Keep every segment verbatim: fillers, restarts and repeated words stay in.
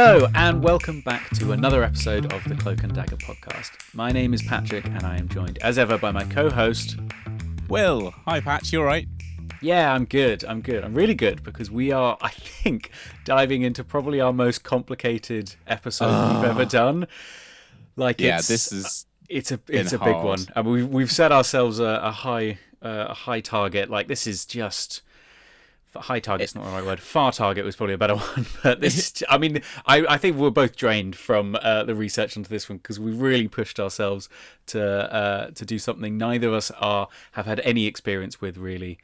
Hello and welcome back to another episode of the Cloak and Dagger podcast. My name is Patrick and I am joined as ever by my co-host Will. Hi Pat, you alright? Yeah, I'm good. I'm good. I'm really good because we are, I think, diving into probably our most complicated episode uh, we've ever done. Like, yeah, it's, this is it's a it's a hard. big one, and we've we've set ourselves a, a high uh, a high target. Like, this is just. High target's not the right word. Far target was probably a better one. But this, I mean, I, I think we're both drained from uh, the research into this one because we really pushed ourselves to uh, to do something neither of us are have had any experience with, really.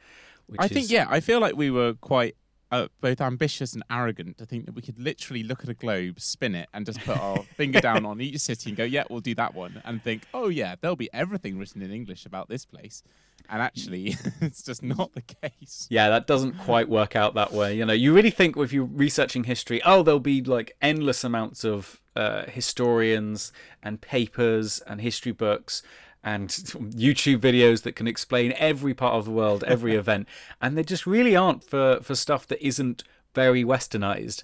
Which I is... think, yeah, I feel like we were quite uh, both ambitious and arrogant to think that we could literally look at a globe, spin it, and just put our finger down on each city and go, yeah, we'll do that one, and think, oh yeah, there'll be everything written in English about this place. And actually, it's just not the case. Yeah, that doesn't quite work out that way. You know, you really think if you're researching history, oh, there'll be like endless amounts of uh, historians and papers and history books and YouTube videos that can explain every part of the world, every event. And they just really aren't for, for stuff that isn't very westernized.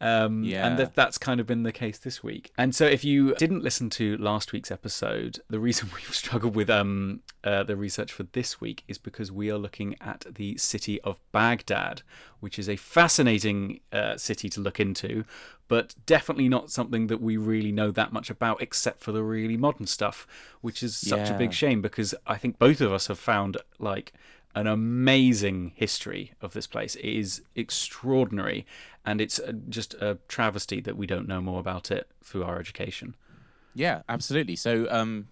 Um, yeah. And that, that's kind of been the case this week. And so if you didn't listen to last week's episode, the reason we've struggled with um, uh, the research for this week is because we are looking at the city of Baghdad, which is a fascinating uh, city to look into, but definitely not something that we really know that much about except for the really modern stuff, which is such yeah. a big shame because I think both of us have found like an amazing history of this place. It is extraordinary, and it's just a travesty that we don't know more about it through our education. Yeah, absolutely. So um,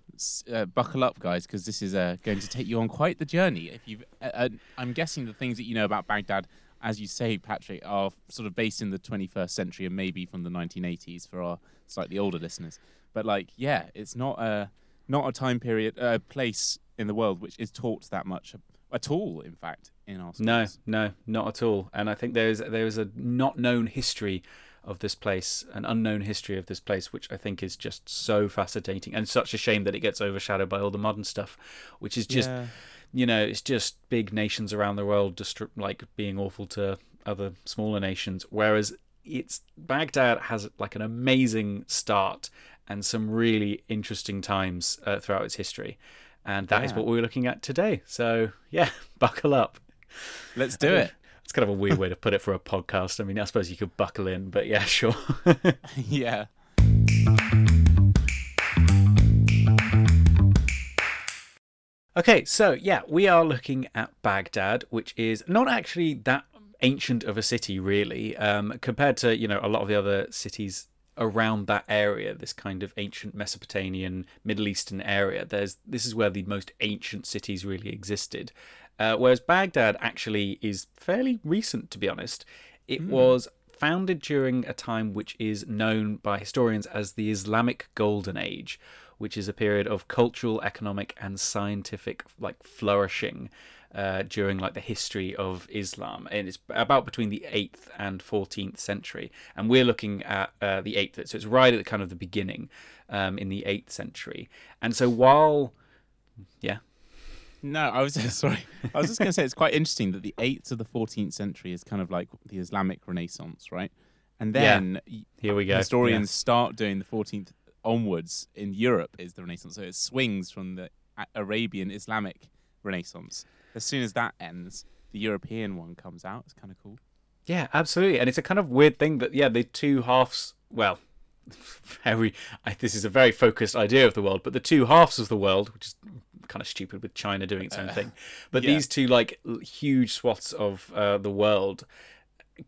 uh, buckle up, guys, because this is uh, going to take you on quite the journey. If you've, uh, uh, I'm guessing the things that you know about Baghdad, as you say, Patrick, are sort of based in the twenty-first century and maybe from the nineteen eighties for our slightly older listeners. But like, yeah, it's not a not a time period, a uh, place in the world which is taught that much. At all, in fact, in our schools. No, no, not at all. And I think there is there is a not known history of this place, an unknown history of this place, which I think is just so fascinating and such a shame that it gets overshadowed by all the modern stuff, which is just, yeah. you know, it's just big nations around the world just like being awful to other smaller nations. Whereas it's Baghdad has like an amazing start and some really interesting times uh, throughout its history. And that yeah. is what we were looking at today. So, yeah, buckle up. Let's do it. It's kind of a weird way to put it for a podcast. I mean, I suppose you could buckle in, but yeah, sure. yeah. Okay, so, yeah, we are looking at Baghdad, which is not actually that ancient of a city, really, um, compared to, you know, a lot of the other cities around that area, this kind of ancient Mesopotamian Middle Eastern area. There's this is where the most ancient cities really existed, uh, whereas Baghdad actually is fairly recent, to be honest. It mm. was founded during a time which is known by historians as the Islamic Golden Age, which is a period of cultural, economic and scientific like flourishing uh, during like the history of Islam. And it's about between the eighth and fourteenth century. And we're looking at uh, the eighth. So it's right at the kind of the beginning um, in the eighth century. And so while... Yeah. No, I was just, sorry. I was just going to say it's quite interesting that the eighth to the fourteenth century is kind of like the Islamic Renaissance, right? And then yeah. Here we go. historians yeah. start doing the fourteenth onwards in Europe is the Renaissance. So it swings from the Arabian Islamic Renaissance. As soon as that ends, the European one comes out. It's kind of cool. Yeah, absolutely. And it's a kind of weird thing that, yeah, the two halves, well, very, this is a very focused idea of the world, but the two halves of the world, which is kind of stupid with China doing its own uh, thing, but yeah. these two like huge swaths of uh, the world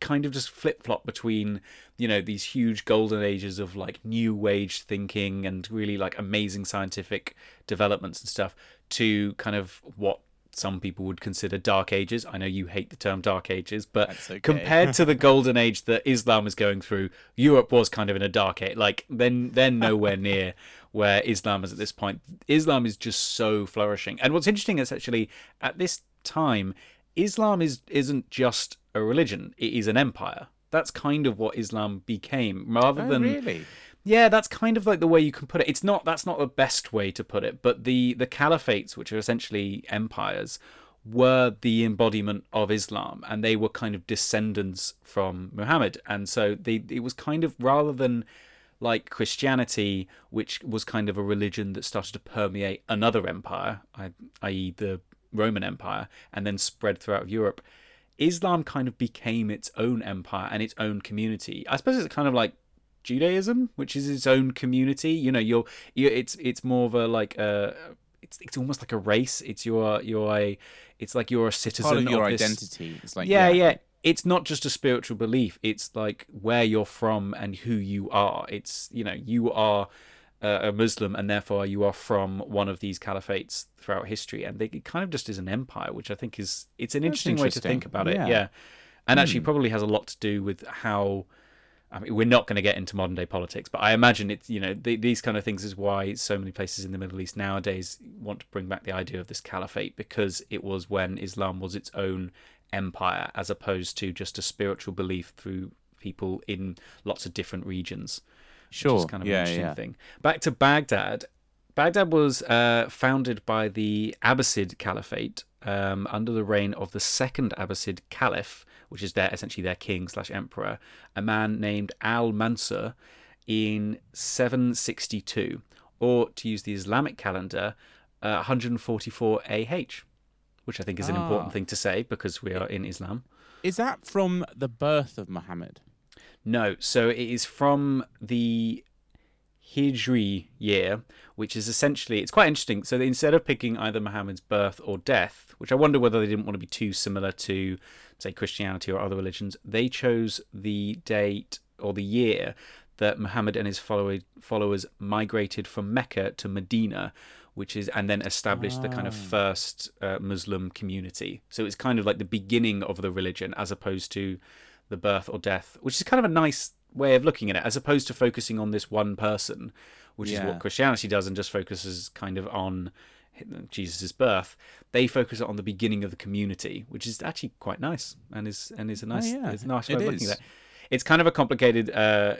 kind of just flip-flop between, you know, these huge golden ages of like new wage thinking and really like amazing scientific developments and stuff to kind of what some people would consider dark ages. I know you hate the term dark ages, but okay. compared to the golden age that Islam is going through, Europe was kind of in a dark age. Like then they're, they're nowhere near where Islam is at this point. Islam is just so flourishing. And what's interesting is actually at this time, Islam is isn't just a religion, it is an empire. That's kind of what Islam became rather oh, than really yeah that's kind of like the way you can put it. It's not that's not the best way to put it, but the the caliphates, which are essentially empires, were the embodiment of Islam, and they were kind of descendants from Muhammad. And so they, it was kind of, rather than like Christianity, which was kind of a religion that started to permeate another empire, that is the Roman Empire, and then spread throughout Europe, Islam kind of became its own empire and its own community. I suppose it's kind of like Judaism, which is its own community. You know, you're, you're it's it's more of a like a it's it's almost like a race. It's your your a it's like you're a citizen. Part of your of this, identity. It's like yeah, yeah, yeah. It's not just a spiritual belief. It's like where you're from and who you are. It's, you know, you are a Muslim and therefore you are from one of these caliphates throughout history, and they, it kind of just is an empire, which I think is it's an interesting, interesting way to think about yeah. it. Yeah, and mm. actually probably has a lot to do with how. I mean, we're not going to get into modern day politics, but I imagine it's, you know, the, these kind of things is why so many places in the Middle East nowadays want to bring back the idea of this caliphate, because it was when Islam was its own empire as opposed to just a spiritual belief through people in lots of different regions. Sure. Which is kind of yeah, an interesting yeah. thing. Back to Baghdad. Baghdad was uh, founded by the Abbasid Caliphate um, under the reign of the second Abbasid Caliph, which is their essentially their king slash emperor, a man named al-Mansur, in seven sixty-two, or to use the Islamic calendar, uh, one forty-four A H, which I think is an ah. important thing to say because we are in Islam. Is that from the birth of Muhammad? No, so it is from the Hijri year, which is essentially, it's quite interesting. So instead of picking either Muhammad's birth or death, which I wonder whether they didn't want to be too similar to, say, Christianity or other religions, they chose the date or the year that Muhammad and his follow- followers migrated from Mecca to Medina, which is, and then established oh. the kind of first uh, Muslim community. So it's kind of like the beginning of the religion as opposed to the birth or death, which is kind of a nice way of looking at it, as opposed to focusing on this one person, which yeah. is what Christianity does, and just focuses kind of on Jesus's birth. They focus on the beginning of the community, which is actually quite nice, and is and is a nice, oh, yeah. is a nice way it of looking is. At it. It's kind of a complicated uh,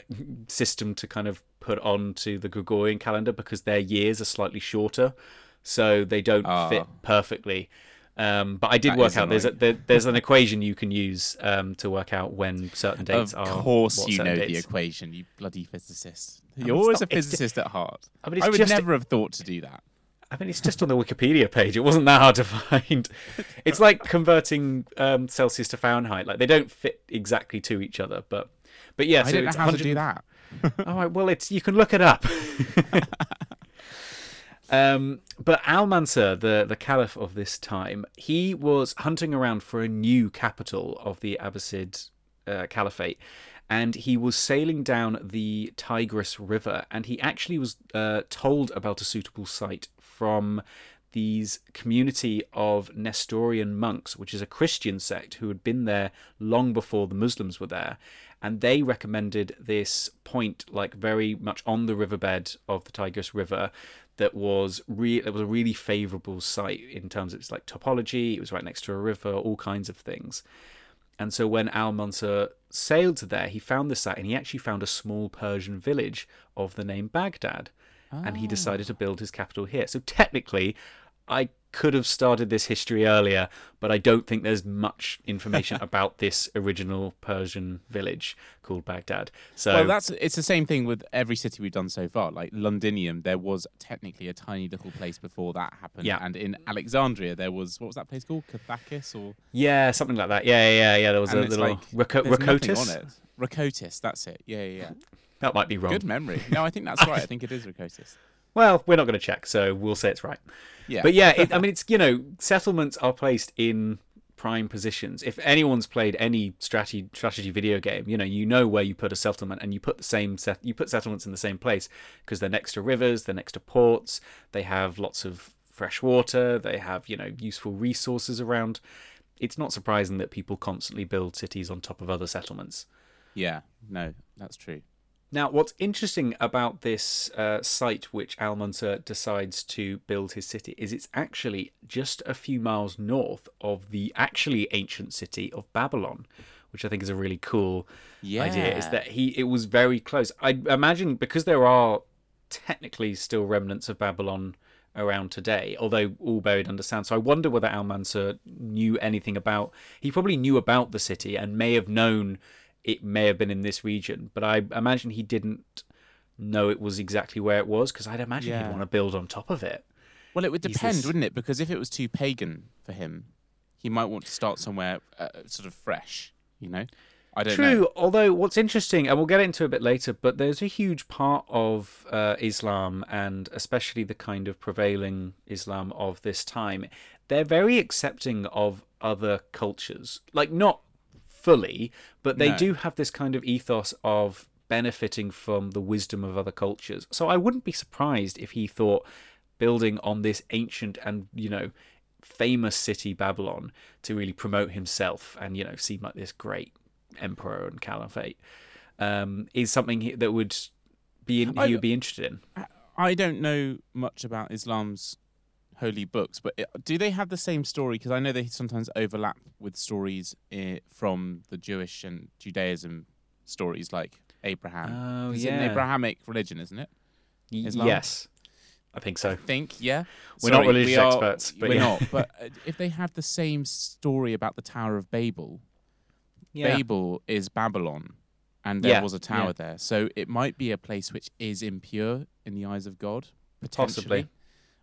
system to kind of put onto the Gregorian calendar because their years are slightly shorter, so they don't oh. fit perfectly. Um, but I did that work out there's a, there, there's an equation you can use um, to work out when certain dates of are. Of course, you know dates. The equation, you bloody physicist. You're I mean, always not, a physicist at heart. I, mean, I would never a, have thought to do that. I mean, it's just on the Wikipedia page. It wasn't that hard to find. It's like converting um, Celsius to Fahrenheit. Like they don't fit exactly to each other. But but yeah, I so don't it's know how one hundred... to do that. All right, well, it's you can look it up. Um, but Al-Mansur, the, the caliph of this time, he was hunting around for a new capital of the Abbasid uh, Caliphate, and he was sailing down the Tigris River, and he actually was uh, told about a suitable site from these community of Nestorian monks, which is a Christian sect who had been there long before the Muslims were there. And they recommended this point, like very much on the riverbed of the Tigris River, that was re- that was a really favourable site in terms of its like topology. It was right next to a river, all kinds of things. And so when Al-Mansur sailed to there, he found this site, and he actually found a small Persian village of the name Baghdad, oh. and he decided to build his capital here. So technically, I could have started this history earlier, but I don't think there's much information about this original Persian village called Baghdad. So well, that's it's the same thing with every city we've done so far. Like Londinium, there was technically a tiny little place before that happened. Yeah. And in Alexandria, there was, what was that place called? Cathakis or yeah, something like that. Yeah, yeah, yeah. There was and a little like, Rako- Rakotis. On it. Rakotis, that's it. Yeah, yeah, yeah. That might be wrong. Good memory. No, I think that's right. I think it is Rakotis. Well, we're not going to check, so we'll say it's right. Yeah. But yeah, it, I mean, it's, you know, settlements are placed in prime positions. If anyone's played any strategy strategy video game, you know, you know where you put a settlement, and you put the same set, you put settlements in the same place because they're next to rivers, they're next to ports, they have lots of fresh water, they have, you know, useful resources around. It's not surprising that people constantly build cities on top of other settlements. Yeah, no, that's true. Now, what's interesting about this uh, site which Al-Mansur decides to build his city is it's actually just a few miles north of the actually ancient city of Babylon, which I think is a really cool yeah. idea, is that he it was very close. I imagine because there are technically still remnants of Babylon around today, although all buried under sand. So I wonder whether Al-Mansur knew anything about... He probably knew about the city and may have known it may have been in this region, but I imagine he didn't know it was exactly where it was, because I'd imagine yeah. he'd want to build on top of it. Well, it would depend, this... wouldn't it? Because if it was too pagan for him, he might want to start somewhere uh, sort of fresh, you know? I don't True, know. Although what's interesting, and we'll get into it a bit later, but there's a huge part of uh, Islam, and especially the kind of prevailing Islam of this time, they're very accepting of other cultures. Like, not fully, but they no. do have this kind of ethos of benefiting from the wisdom of other cultures. So I wouldn't be surprised if he thought building on this ancient and, you know, famous city Babylon to really promote himself and, you know, seem like this great emperor and caliphate um, is something that would be in, he would be interested in. I don't know much about Islam's holy books, but do they have the same story? Because I know they sometimes overlap with stories from the Jewish and Judaism stories, like Abraham. Oh, it's yeah. an Abrahamic religion, isn't it? Islam? Yes. I think so. I think, yeah. We're Sorry, not religious we are, experts. But we're yeah. not. But if they have the same story about the Tower of Babel, yeah. Babel is Babylon, and there yeah. was a tower yeah. there. So it might be a place which is impure in the eyes of God, potentially. Possibly.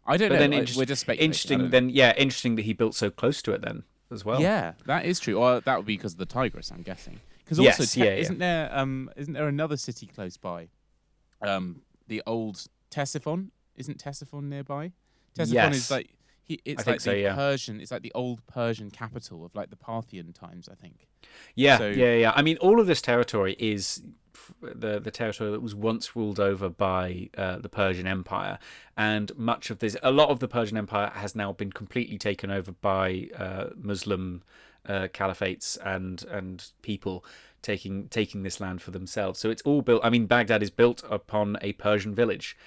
I don't but know. Then like, we're just speculating. Interesting, then, yeah, interesting that he built so close to it then as well. Yeah, that is true. Or that would be because of the Tigris, I'm guessing. Because also, yes, te- yeah, isn't yeah. there um, isn't there another city close by? Um, the old Ctesiphon. Isn't Ctesiphon nearby? Ctesiphon yes. is like he, it's I like the so, yeah. Persian. It's like the old Persian capital of like the Parthian times, I think. Yeah, so, yeah, yeah. I mean, all of this territory is the the territory that was once ruled over by uh, the Persian Empire, and much of this, a lot of the Persian Empire has now been completely taken over by uh, Muslim uh, caliphates and and people taking taking this land for themselves. So it's all built. I mean, Baghdad is built upon a Persian village.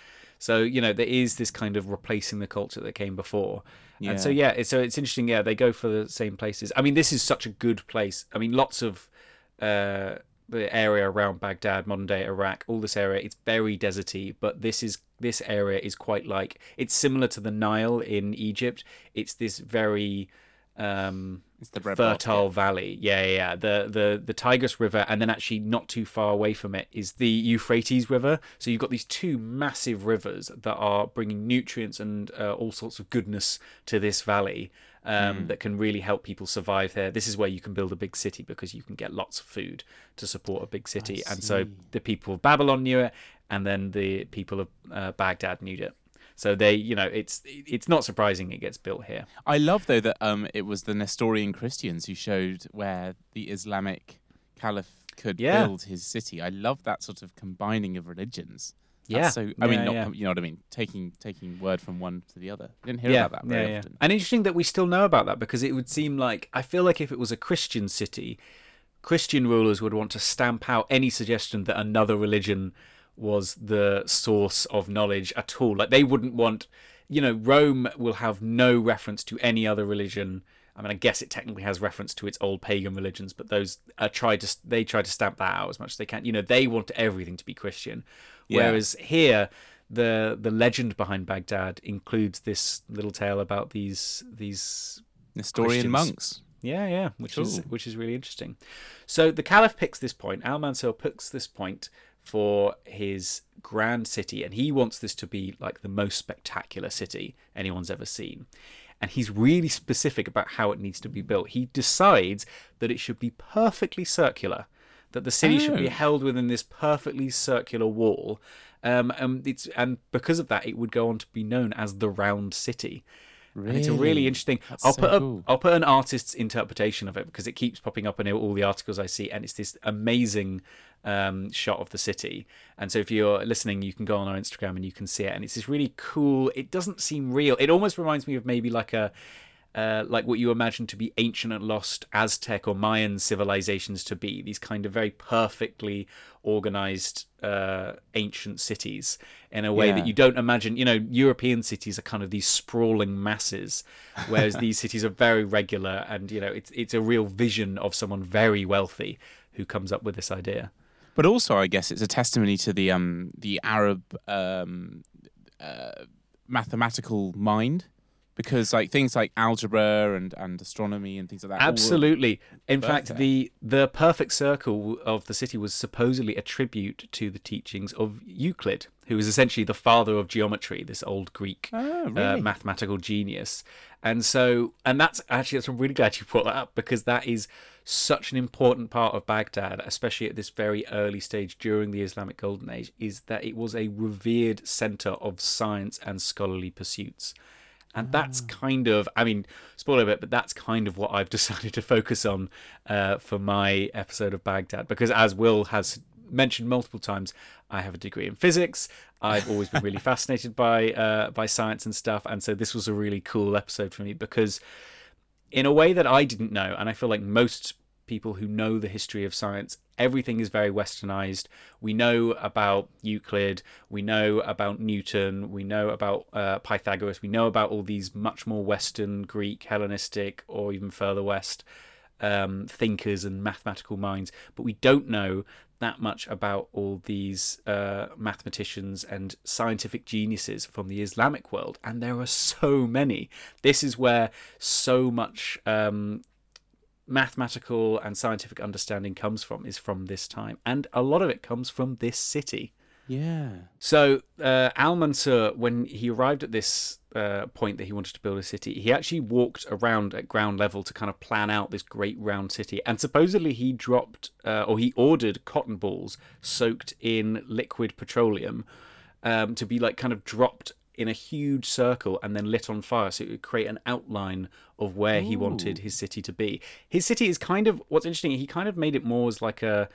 So, you know, there is this kind of replacing the culture that came before. Yeah. And so, yeah, it's, so it's interesting. Yeah, they go for the same places. I mean, this is such a good place. I mean, lots of uh, the area around Baghdad, modern-day Iraq, all this area, it's very deserty. But this is this area is quite like... It's similar to the Nile in Egypt. It's this very... Um, it's the fertile box, yeah. valley. Yeah, yeah, yeah. The, the, the Tigris River, and then actually not too far away from it is the Euphrates River. So you've got these two massive rivers that are bringing nutrients and uh, all sorts of goodness to this valley um, mm. that can really help people survive there. This is where you can build a big city because you can get lots of food to support a big city. And so the people of Babylon knew it, and then the people of uh, Baghdad knew it. So they, you know, it's it's not surprising it gets built here. I love, though, that um, it was the Nestorian Christians who showed where the Islamic caliph could yeah. build his city. I love that sort of combining of religions. That's yeah. So I yeah, mean, not, yeah. you know what I mean? Taking taking word from one to the other. I didn't hear yeah, about that very yeah, often. Yeah. And interesting that we still know about that, because it would seem like, I feel like if it was a Christian city, Christian rulers would want to stamp out any suggestion that another religion was the source of knowledge at all. Like, they wouldn't want, you know, Rome will have no reference to any other religion. I mean, I guess it technically has reference to its old pagan religions, but those are tried to they try to stamp that out as much as they can. You know, they want everything to be Christian. Yeah. Whereas here, the the legend behind Baghdad includes this little tale about these these Nestorian Christians. monks. Yeah, yeah, which cool. is which is really interesting. So the Caliph picks this point. Al-Mansur picks this point for his grand city, and he wants this to be like the most spectacular city anyone's ever seen, and he's really specific about how it needs to be built. He decides that it should be perfectly circular, that the city oh. should be held within this perfectly circular wall, um, and it's and because of that, it would go on to be known as the Round City. Really? And it's a really interesting. That's I'll so put up. Cool. I'll put an artist's interpretation of it, because it keeps popping up in all the articles I see, and it's this amazing um, shot of the city. And so, if you're listening, you can go on our Instagram and you can see it. And it's this really cool. It doesn't seem real. It almost reminds me of maybe like a uh, like what you imagine to be ancient and lost Aztec or Mayan civilizations to be. These kind of very perfectly organized uh, ancient cities in a way yeah. that you don't imagine. You know, European cities are kind of these sprawling masses, whereas these cities are very regular, and, you know, it's it's a real vision of someone very wealthy who comes up with this idea. But also, I guess it's a testimony to the um the Arab um uh, mathematical mind, because like things like algebra and, and astronomy and things like that. Absolutely. In fact, the the perfect circle of the city was supposedly a tribute to the teachings of Euclid, who is essentially the father of geometry, this old Greek oh, really? uh, mathematical genius. And so, and that's actually, that's, I'm really glad you brought that up, because that is such an important part of Baghdad, especially at this very early stage during the Islamic Golden Age, is that it was a revered centre of science and scholarly pursuits. And that's kind of, I mean, spoiler bit, but that's kind of what I've decided to focus on uh, for my episode of Baghdad. Because as Will has mentioned multiple times, I have a degree in physics. I've always been really fascinated by uh, by science and stuff. And so this was a really cool episode for me, because in a way that I didn't know, and I feel like most people who know the history of science, everything is very westernized. We know about Euclid, we know about Newton, we know about uh, Pythagoras, we know about all these much more Western, Greek, Hellenistic, or even further west um, thinkers and mathematical minds, but we don't know that much about all these uh, mathematicians and scientific geniuses from the Islamic world, and there are so many. This is where so much um, mathematical and scientific understanding comes from, is from this time, and a lot of it comes from this city. Yeah. So uh, Al-Mansur, when he arrived at this uh, point that he wanted to build a city, he actually walked around at ground level to kind of plan out this great round city, and supposedly he dropped uh, or he ordered cotton balls soaked in liquid petroleum um, to be like kind of dropped in a huge circle and then lit on fire, so it would create an outline of where Ooh. He wanted his city to be. His city is kind of, what's interesting, he kind of made it more as like a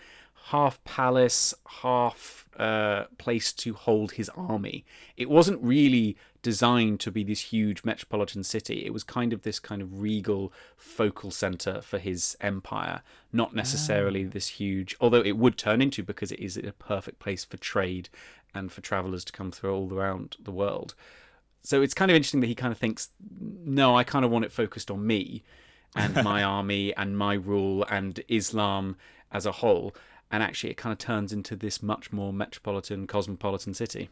half palace, half uh, place to hold his army. It wasn't really designed to be this huge metropolitan city. It was kind of this kind of regal focal centre for his empire, not necessarily oh. this huge, although it would turn into, because it is a perfect place for trade and for travellers to come through all around the world. So it's kind of interesting that he kind of thinks, no, I kind of want it focused on me and my army and my rule and Islam as a whole. And actually it kind of turns into this much more metropolitan, cosmopolitan city.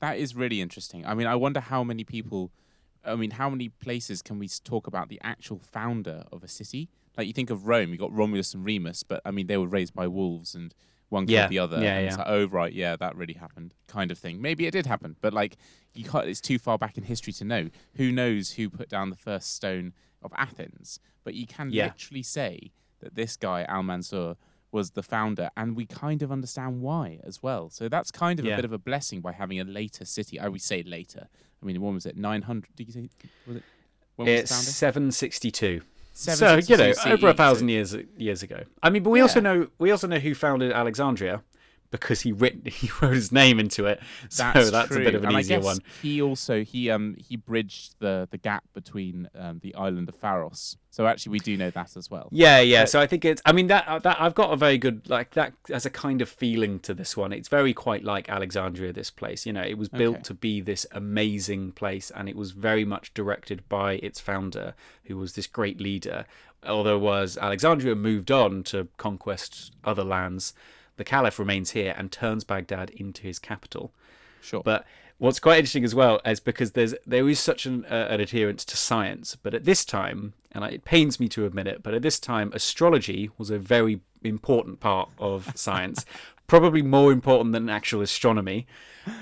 That is really interesting. I mean, I wonder how many people, I mean, how many places can we talk about the actual founder of a city? Like, you think of Rome, you got Romulus and Remus, but I mean, they were raised by wolves and one killed yeah. the other. Yeah, and yeah. It's like, oh, right, yeah, that really happened, kind of thing. Maybe it did happen, but like, you can't, it's too far back in history to know. Who knows who put down the first stone of Athens? But you can yeah. literally say that this guy, Al-Mansur, was the founder, and we kind of understand why as well. So that's kind of yeah. a bit of a blessing by having a later city. I would say later. I mean, when was it? nine hundred, did you say? Was it, when was it's it founded? seven sixty-two. So, you know, C E, over a thousand so. years years ago. I mean, but we yeah. also know we also know who founded Alexandria, because he writ he wrote his name into it. So that's, that's a bit of an and easier I guess one. He also he um he bridged the the gap between um, the island of Pharos. So actually, we do know that as well. Yeah, yeah. But, so I think it's. I mean, that that I've got a very good like that as a kind of feeling to this one. It's very quite like Alexandria. This place, you know, it was built okay. to be this amazing place, and it was very much directed by its founder, who was this great leader. Although, was Alexandria moved on to conquest other lands, the Caliph remains here and turns Baghdad into his capital. Sure, but. What's quite interesting as well is because there's there is such an, uh, an adherence to science, but at this time, and it pains me to admit it, but at this time, astrology was a very important part of science, probably more important than actual astronomy.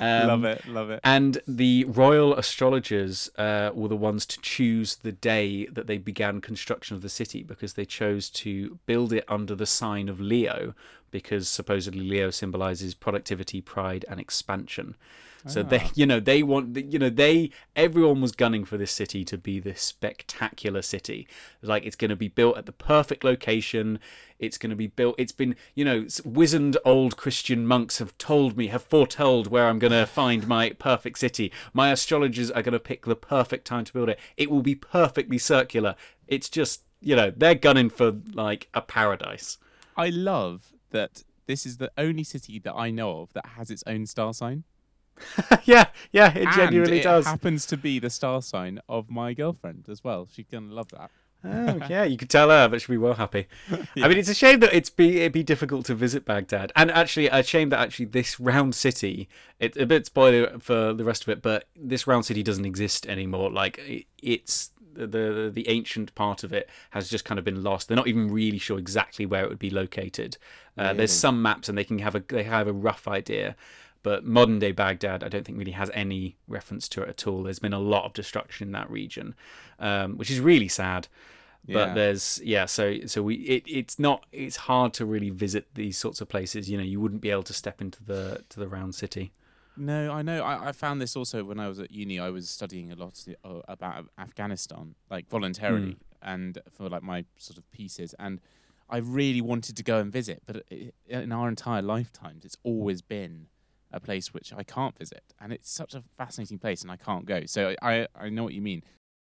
Um, love it, love it. And the royal astrologers uh, were the ones to choose the day that they began construction of the city, because they chose to build it under the sign of Leo, because supposedly Leo symbolizes productivity, pride, and expansion. So they, you know, they want, you know, they, everyone was gunning for this city to be this spectacular city. Like, it's going to be built at the perfect location. It's going to be built. It's been, you know, wizened old Christian monks have told me, have foretold where I'm going to find my perfect city. My astrologers are going to pick the perfect time to build it. It will be perfectly circular. It's just, you know, they're gunning for like a paradise. I love that this is the only city that I know of that has its own star sign. yeah, yeah, it and genuinely it does. It happens to be the star sign of my girlfriend as well. She's going to love that. Oh, yeah, you could tell her, but she'll be well happy. Yeah. I mean, it's a shame that it's be it'd be difficult to visit Baghdad, and actually a shame that actually this round city, it's a bit spoiler for the rest of it, but this round city doesn't exist anymore. Like it, it's the, the the ancient part of it has just kind of been lost. They're not even really sure exactly where it would be located. Uh, really? There's some maps, and they can have a they have a rough idea. But modern-day Baghdad, I don't think really has any reference to it at all. There's been a lot of destruction in that region, um, which is really sad. But yeah. there's yeah, so so we it, it's not it's hard to really visit these sorts of places. You know, you wouldn't be able to step into the to the round city. No, I know. I, I found this also when I was at uni. I was studying a lot about Afghanistan, like voluntarily, mm. and for like my sort of pieces. And I really wanted to go and visit, but it, in our entire lifetimes, it's always been a place which I can't visit, and it's such a fascinating place, and I can't go. So I, I know what you mean.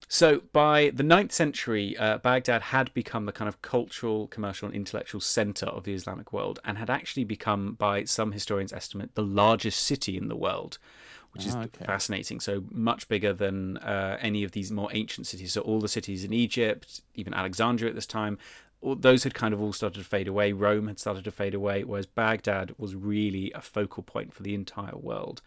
So by the ninth century, uh, Baghdad had become the kind of cultural, commercial, and intellectual centre of the Islamic world, and had actually become, by some historians' estimate, the largest city in the world, which is oh, okay. fascinating. So much bigger than uh, any of these more ancient cities. So all the cities in Egypt, even Alexandria at this time, all, those had kind of all started to fade away. Rome had started to fade away, whereas Baghdad was really a focal point for the entire world.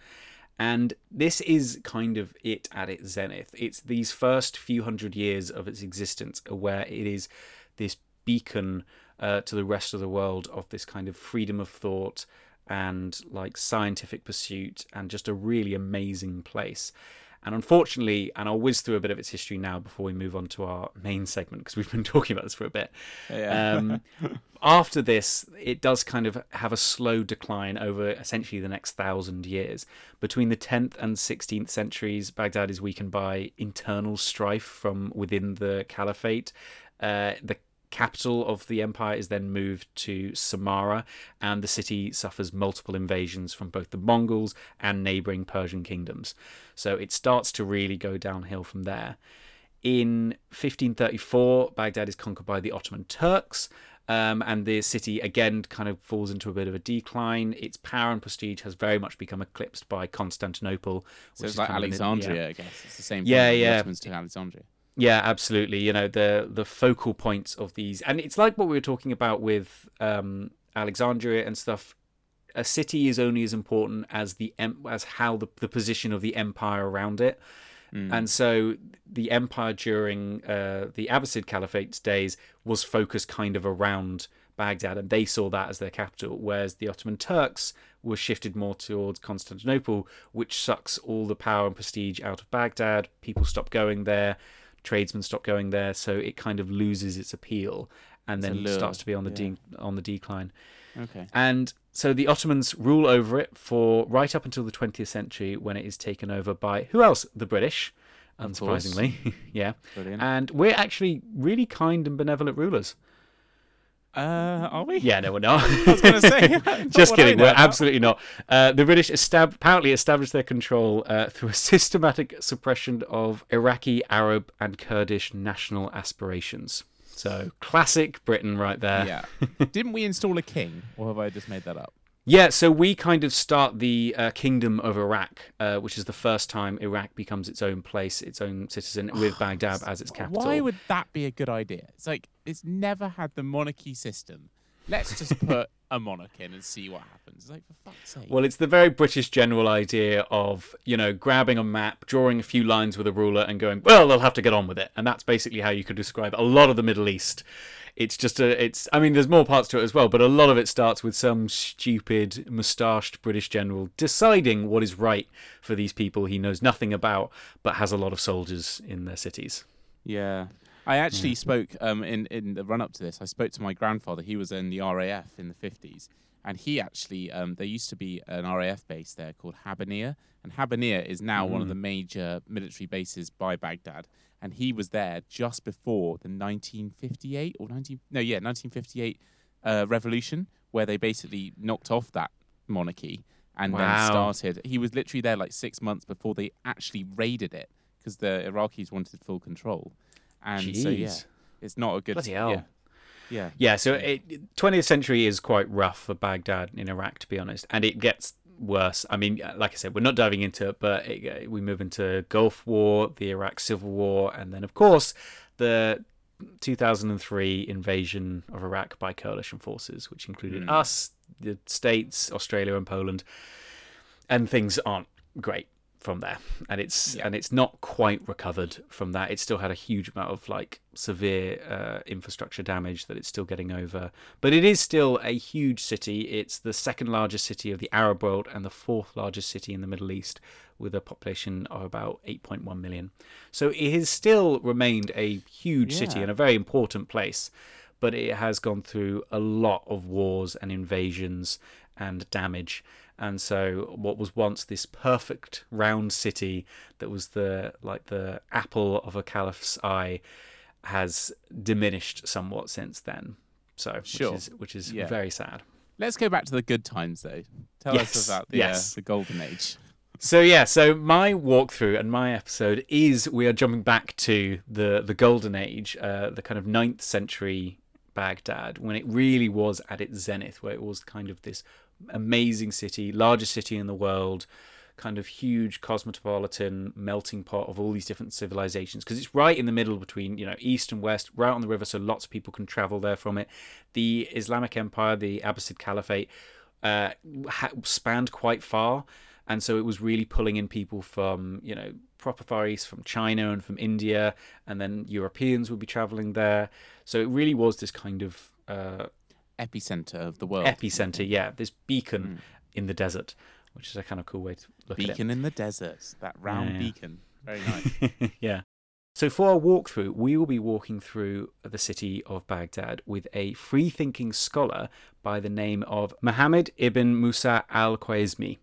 And this is kind of it at its zenith. It's these first few hundred years of its existence where it is this beacon uh, to the rest of the world of this kind of freedom of thought and like scientific pursuit, and just a really amazing place. And unfortunately, and I'll whiz through a bit of its history now before we move on to our main segment, because we've been talking about this for a bit. Yeah. Um, after this, it does kind of have a slow decline over essentially the next thousand years. Between the tenth and sixteenth centuries, Baghdad is weakened by internal strife from within the caliphate. Uh, the capital of the empire is then moved to Samarra, and the city suffers multiple invasions from both the Mongols and neighbouring Persian kingdoms. So it starts to really go downhill from there. In fifteen thirty-four, Baghdad is conquered by the Ottoman Turks, um, and the city again kind of falls into a bit of a decline. Its power and prestige has very much become eclipsed by Constantinople. So it's like Alexandria, in, yeah. I guess. It's the same thing. Yeah, yeah. The Ottomans to Alexandria. Yeah, absolutely. You know, the the focal points of these, and it's like what we were talking about with um, Alexandria and stuff. A city is only as important as the em- as how the, the position of the empire around it. Mm. And so the empire during uh, the Abbasid Caliphate's days was focused kind of around Baghdad, and they saw that as their capital, whereas the Ottoman Turks were shifted more towards Constantinople, which sucks all the power and prestige out of Baghdad. People stop going there. Tradesmen stop going there, so it kind of loses its appeal, and then allure, starts to be on the yeah. de- on the decline. Okay. And so the Ottomans rule over it for right up until the twentieth century, when it is taken over by who else? The British, unsurprisingly. yeah. Brilliant. And we're actually really kind and benevolent rulers. Uh, are we? Yeah, no, we're not. I was going to say. Just kidding. We're about. absolutely not. Uh, the British estab- apparently established their control uh, through a systematic suppression of Iraqi, Arab, and Kurdish national aspirations. So classic Britain, right there. Yeah. Didn't we install a king, or have I just made that up? Yeah, so we kind of start the uh, Kingdom of Iraq, uh, which is the first time Iraq becomes its own place, its own citizen, with Baghdad as its capital. Why would that be a good idea? It's like, it's never had the monarchy system. Let's just put a monarch in and see what happens. It's like, for fuck's sake. Well, it's the very British general idea of, you know, grabbing a map, drawing a few lines with a ruler and going, well, they'll have to get on with it. And that's basically how you could describe a lot of the Middle East. It's just a, it's, I mean, there's more parts to it as well, but a lot of it starts with some stupid, moustached British general deciding what is right for these people he knows nothing about, but has a lot of soldiers in their cities. Yeah. I actually yeah. spoke, um, in, in the run-up to this, I spoke to my grandfather. He was in the R A F in the fifties, and he actually, um, there used to be an R A F base there called Habbaniya, and Habbaniya is now mm. one of the major military bases by Baghdad. And he was there just before the nineteen fifty-eight or nineteen no yeah nineteen fifty-eight uh, revolution, where they basically knocked off that monarchy and wow. then started. He was literally there like six months before they actually raided it, because the Iraqis wanted full control. And Jeez. so yeah, it's not a good bloody hell. Yeah. Yeah. Yeah, so it, twentieth century is quite rough for Baghdad in Iraq, to be honest, and it gets worse. I mean, like I said, we're not diving into it, but it, we move into Gulf War, the Iraq Civil War, and then, of course, the two thousand three invasion of Iraq by coalition forces, which included mm. us, the States, Australia and Poland, and things aren't great from there. And it's yeah. and it's not quite recovered from that. It still had a huge amount of like severe uh, infrastructure damage that it's still getting over. But it is still a huge city. It's the second largest city of the Arab world and the fourth largest city in the Middle East, with a population of about eight point one million. So it has still remained a huge yeah. city and a very important place, but it has gone through a lot of wars and invasions and damage. And so what was once this perfect round city that was the like the apple of a caliph's eye has diminished somewhat since then. So sure. which is, which is yeah. very sad. Let's go back to the good times, though. Tell yes. us about the, yes. uh, the Golden Age. So yeah, so my walkthrough and my episode is we are jumping back to the, the Golden Age, uh, the kind of ninth century Baghdad, when it really was at its zenith, where it was kind of this amazing city, largest city in the world, kind of huge cosmopolitan melting pot of all these different civilizations, because it's right in the middle between, you know, east and west, right on the river, so lots of people can travel there from it. The Islamic Empire, the Abbasid Caliphate, uh, spanned quite far. And so it was really pulling in people from, you know, proper Far East, from China and from India, and then Europeans would be traveling there. So it really was this kind of... Uh, epicenter of the world. Epicenter, yeah. This beacon mm. in the desert, which is a kind of cool way to look beacon at it. Beacon in the desert, that round yeah, yeah. beacon. Very nice. yeah. So for our walkthrough, we will be walking through the city of Baghdad with a free-thinking scholar by the name of Muhammad ibn Musa al-Khwarizmi.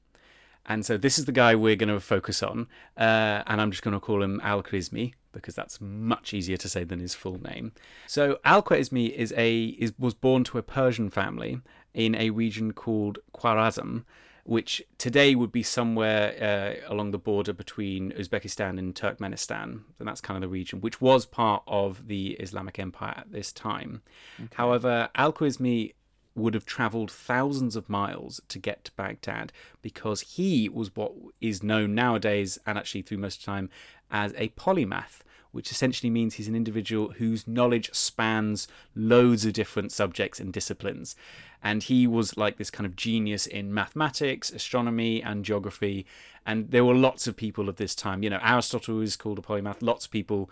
And so this is the guy we're going to focus on, uh, and I'm just going to call him al-Khwarizmi, because that's much easier to say than his full name. So al-Khwarizmi is a is was born to a Persian family in a region called Khwarazm, which today would be somewhere uh, along the border between Uzbekistan and Turkmenistan, and that's kind of the region, which was part of the Islamic Empire at this time. Okay. However, al-Khwarizmi would have travelled thousands of miles to get to Baghdad, because he was what is known nowadays, and actually through most of the time, as a polymath, which essentially means he's an individual whose knowledge spans loads of different subjects and disciplines. And he was like this kind of genius in mathematics, astronomy, and geography. And there were lots of people of this time. You know, Aristotle was called a polymath. Lots of people...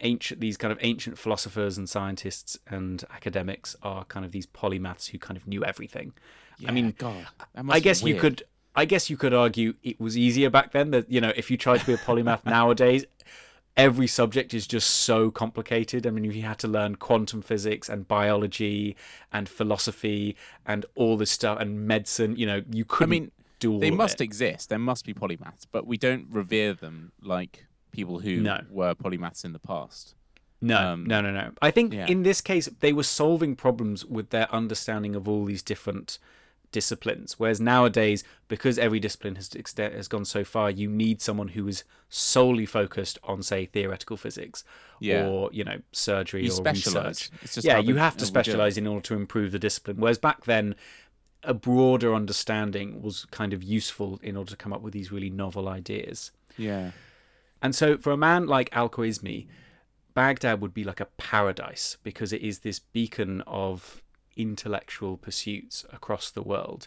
Ancient, these kind of ancient philosophers and scientists and academics are kind of these polymaths who kind of knew everything. Yeah, I mean, God, that must I guess be weird. you could, I guess you could argue it was easier back then. That, you know, if you try to be a polymath nowadays, every subject is just so complicated. I mean, you had to learn quantum physics and biology and philosophy and all this stuff and medicine. You know, you couldn't I mean, do all. They must it. exist. There must be polymaths, but we don't revere them like. People who no. were polymaths in the past. No, um, no, no, no. I think yeah. in this case, they were solving problems with their understanding of all these different disciplines. Whereas nowadays, because every discipline has extent, has gone so far, you need someone who is solely focused on, say, theoretical physics yeah. or, you know, surgery you or specialize. research. It's just yeah, you the, have to specialize in order to improve the discipline. Whereas back then, a broader understanding was kind of useful in order to come up with these really novel ideas. Yeah. And so for a man like al-Khwarizmi, Baghdad would be like a paradise, because it is this beacon of intellectual pursuits across the world.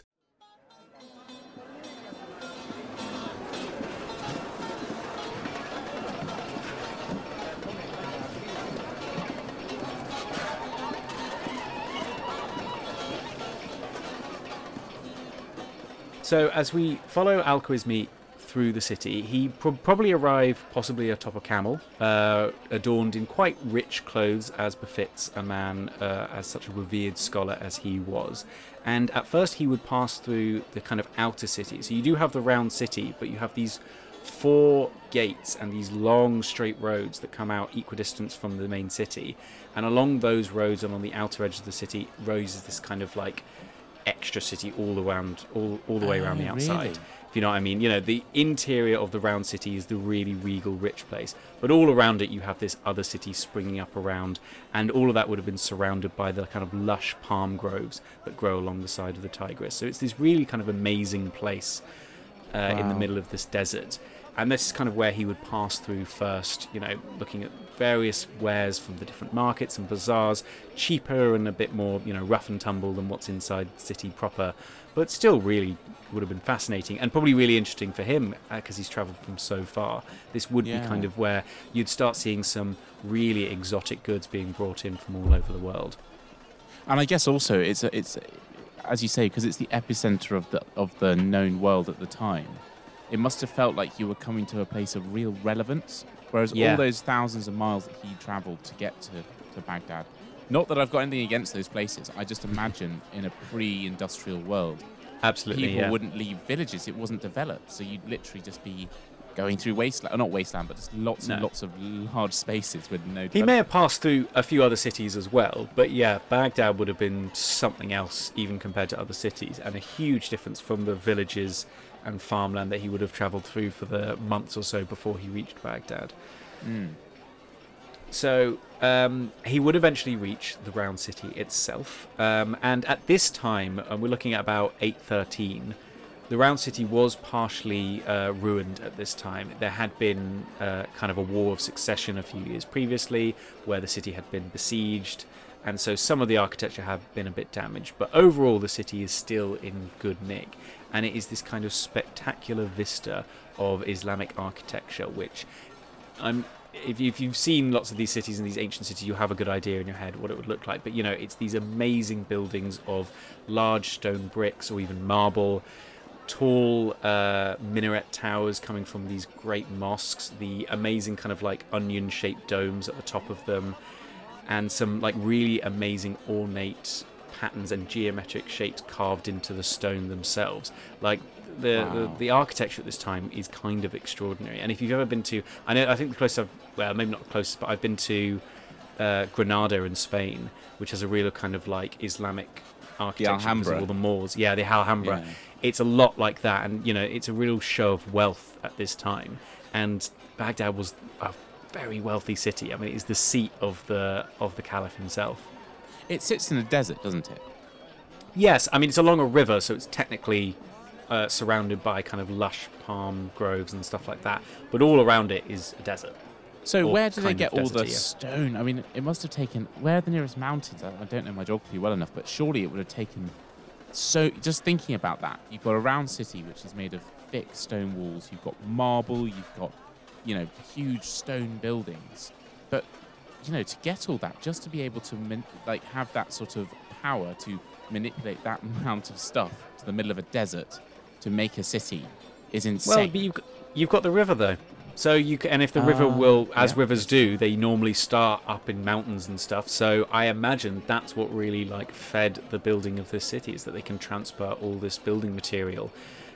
So as we follow al-Khwarizmi through the city, he pro- probably arrived possibly atop a camel, uh, adorned in quite rich clothes, as befits a man uh, as such a revered scholar as he was. And at first he would pass through the kind of outer city. So you do have the round city, but you have these four gates and these long straight roads that come out equidistant from the main city. And along those roads and on the outer edge of the city rose this kind of like extra city all around, all, all the way around oh, the outside. Really? If you know what I mean, you know, the interior of the round city is the really regal, rich place, but all around it you have this other city springing up around, and all of that would have been surrounded by the kind of lush palm groves that grow along the side of the Tigris. So it's this really kind of amazing place uh, wow. in the middle of this desert, And this is kind of where he would pass through first, you know, looking at various wares from the different markets and bazaars, cheaper and a bit more, you know, rough and tumble than what's inside the city proper, but still really would have been fascinating and probably really interesting for him because uh, he's travelled from so far. This would yeah. be kind of where you'd start seeing some really exotic goods being brought in from all over the world. And I guess also it's a, it's a, as you say, because it's the epicentre of the of the known world at the time. It must have felt like you were coming to a place of real relevance, whereas yeah. all those thousands of miles that he travelled to get to, to Baghdad, not that I've got anything against those places, I just imagine in a pre-industrial world, absolutely, people yeah. wouldn't leave villages, it wasn't developed, so you'd literally just be going through wasteland, not wasteland, but just lots no. and lots of large spaces with no... He may have passed through a few other cities as well, but yeah, Baghdad would have been something else even compared to other cities, and a huge difference from the villages and farmland that he would have travelled through for the months or so before he reached Baghdad. Mm. So um, he would eventually reach the Round City itself, um, and at this time, and we're looking at about eight thirteen, the Round City was partially uh, ruined at this time. There had been uh, kind of a war of succession a few years previously where the city had been besieged, and so some of the architecture had been a bit damaged, but overall the city is still in good nick, and it is this kind of spectacular vista of Islamic architecture, which I'm... If you've seen lots of these cities and these ancient cities, you have a good idea in your head what it would look like. But, you know, it's these amazing buildings of large stone bricks or even marble, tall uh, minaret towers coming from these great mosques, the amazing kind of like onion-shaped domes at the top of them, and some like really amazing ornate patterns and geometric shapes carved into the stone themselves. Like... The, wow. the the architecture at this time is kind of extraordinary, and if you've ever been to, I know I think the closest I've, well maybe not the closest, but I've been to uh, Granada in Spain, which has a real kind of like Islamic architecture because of all the Moors. Yeah, the Alhambra. Yeah. It's a lot like that, and you know it's a real show of wealth at this time. And Baghdad was a very wealthy city. I mean, it's the seat of the of the Caliph himself. It sits in a desert, doesn't it? Yes, I mean it's along a river, so it's technically. Uh, surrounded by kind of lush palm groves and stuff like that, but all around it is a desert. So where do they get all the stone? I mean, it must have taken... Where are the nearest mountains? I, I don't know my geography well enough, but surely it would have taken... So just thinking about that, you've got a round city which is made of thick stone walls, you've got marble, you've got, you know, huge stone buildings, but, you know, to get all that, just to be able to, min- like, have that sort of power to manipulate that amount of stuff to the middle of a desert... to make a city is insane. Well, but you've, you've got the river though, so you can, and if the uh, river will, as yeah. rivers do, they normally start up in mountains and stuff. So I imagine that's what really like fed the building of this city, is that they can transfer all this building material.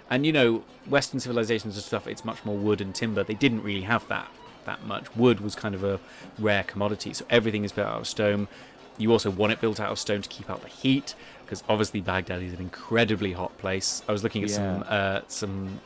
And you know, Western civilizations and stuff, it's much more wood and timber. They didn't really have that that much. Wood was kind of a rare commodity, so everything is built out of stone. You also want it built out of stone to keep out the heat, because obviously Baghdad is an incredibly hot place. I was looking at yeah. some uh, some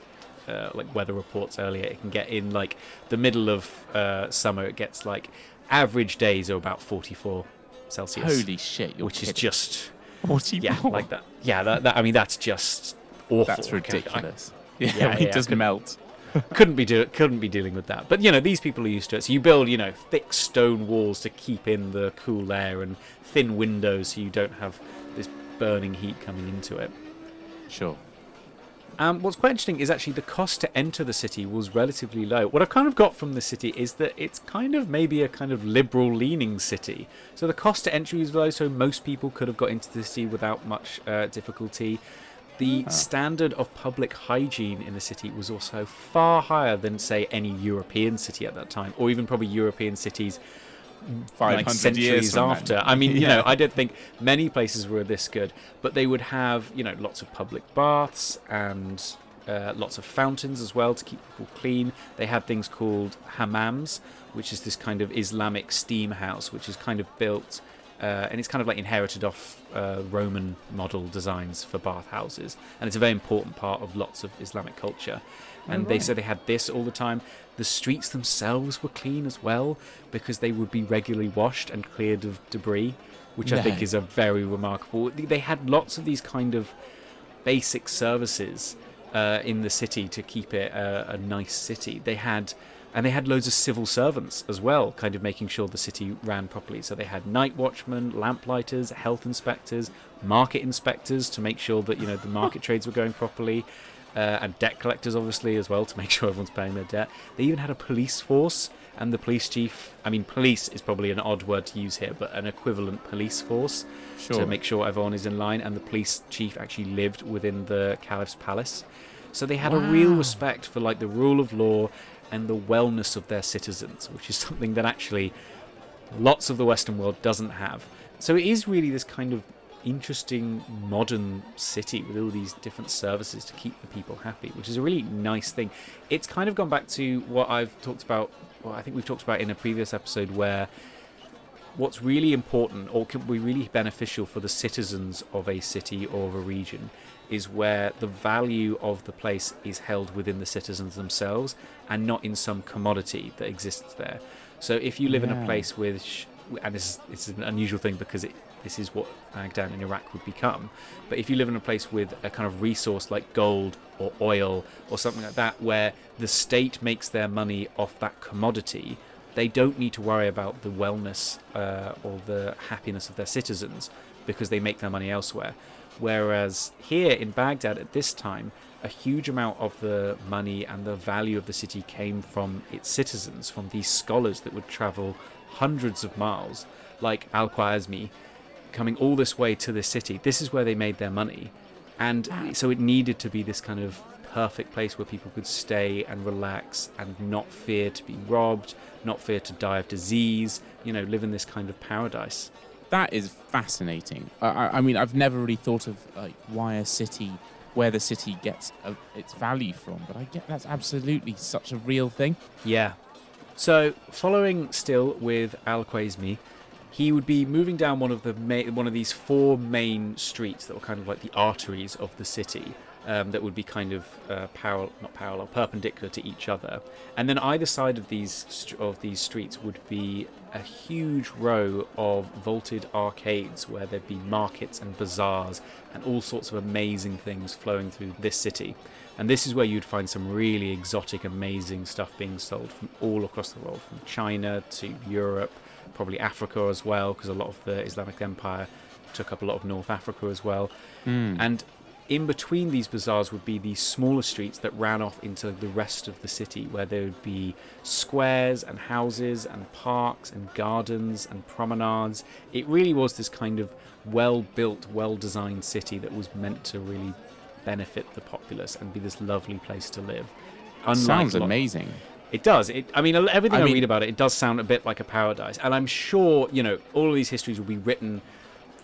uh, like weather reports earlier. It can get in like the middle of uh, summer. It gets like average days are about forty-four Celsius. Holy shit! You're which kidding. Is just forty-four. Yeah, like that. Yeah, that, that, I mean that's just awful. That's ridiculous. I, I, yeah, yeah, it yeah, doesn't melt. couldn't be do couldn't be dealing with that, but you know these people are used to it. So you build you know thick stone walls to keep in the cool air and thin windows so you don't have this burning heat coming into it. Sure. Um, what's quite interesting is actually the cost to enter the city was relatively low. What I've kind of got from the city is that it's kind of maybe a kind of liberal leaning city. So the cost to entry was low, so most people could have got into the city without much uh, difficulty. The oh. standard of public hygiene in the city was also far higher than, say, any European city at that time, or even probably European cities like centuries after. Then. I mean, you yeah. know, I don't think many places were this good, but they would have, you know, lots of public baths and uh, lots of fountains as well to keep people clean. They had things called hammams, which is this kind of Islamic steam house, which is kind of built... Uh, and it's kind of like inherited off uh, Roman model designs for bathhouses, and it's a very important part of lots of Islamic culture. And oh, right. they said they had this all the time. The streets themselves were clean as well, because they would be regularly washed and cleared of debris, which no. I think is a very remarkable. They had lots of these kind of basic services uh, in the city to keep it a, a nice city. They had, and they had loads of civil servants as well, kind of making sure the city ran properly. So they had night watchmen, lamplighters, health inspectors, market inspectors to make sure that, you know, the market trades were going properly, uh, and debt collectors, obviously, as well, to make sure everyone's paying their debt. They even had a police force, and the police chief, I mean, police is probably an odd word to use here, but an equivalent police force, sure, to make sure everyone is in line. And the police chief actually lived within the caliph's palace. So they had, wow, a real respect for, like, the rule of law and the wellness of their citizens, which is something that actually lots of the Western world doesn't have. So it is really this kind of interesting modern city with all these different services to keep the people happy, which is a really nice thing. It's kind of gone back to what I've talked about, well, I think we've talked about in a previous episode, where what's really important or can be really beneficial for the citizens of a city or of a region is where the value of the place is held within the citizens themselves and not in some commodity that exists there. So if you live, yeah, in a place with, sh- and this is, it's an unusual thing because it, this is what Baghdad in Iraq would become, but if you live in a place with a kind of resource like gold or oil or something like that, where the state makes their money off that commodity, they don't need to worry about the wellness uh, or the happiness of their citizens because they make their money elsewhere. Whereas here in Baghdad at this time, a huge amount of the money and the value of the city came from its citizens, from these scholars that would travel hundreds of miles, like al-Khwarizmi, coming all this way to this city. This is where they made their money. And so it needed to be this kind of perfect place where people could stay and relax and not fear to be robbed, not fear to die of disease, you know, live in this kind of paradise. That is fascinating. I, I mean, I've never really thought of like why a city, where the city gets a, its value from, but I get that's absolutely such a real thing. Yeah. So following still with al-Khwarizmi, he would be moving down one of the ma- one of these four main streets that were kind of like the arteries of the city, um, that would be kind of uh, parallel, not parallel, perpendicular to each other, and then either side of these of these streets would be a huge row of vaulted arcades where there'd be markets and bazaars and all sorts of amazing things flowing through this city. And this is where you'd find some really exotic, amazing stuff being sold from all across the world, from China to Europe, probably Africa as well, because a lot of the Islamic Empire took up a lot of North Africa as well. Mm. And in between these bazaars would be these smaller streets that ran off into the rest of the city, where there would be squares and houses and parks and gardens and promenades. It really was this kind of well-built, well-designed city that was meant to really benefit the populace and be this lovely place to live. Unlike Sounds amazing. It does. It, I mean, everything I, I mean, read about it, it does sound a bit like a paradise. And I'm sure, you know, all of these histories will be written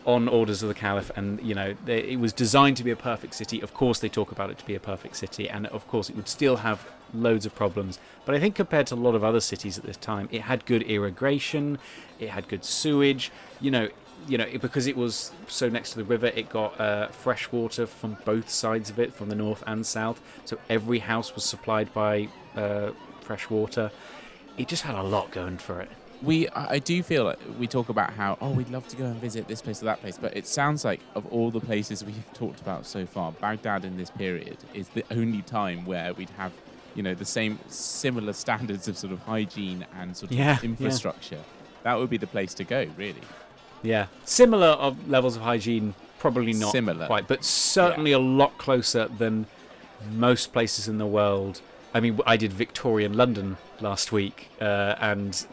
on orders of the Caliph, and you know, they, it was designed to be a perfect city. Of course they talk about it to be a perfect city, and of course it would still have loads of problems, but I think compared to a lot of other cities at this time, it had good irrigation, it had good sewage, you know, you know it, because it was so next to the river, it got uh, fresh water from both sides of it, from the north and south, so every house was supplied by uh, fresh water. It just had a lot going for it. We, I do feel like we talk about how, oh, we'd love to go and visit this place or that place, but it sounds like of all the places we've talked about so far, Baghdad in this period is the only time where we'd have, you know, the same similar standards of sort of hygiene and sort of yeah, infrastructure. Yeah. That would be the place to go, really. Yeah. Similar of levels of hygiene, probably not Similar. quite, but certainly yeah. a lot closer than most places in the world. I mean, I did Victorian London last week, uh, and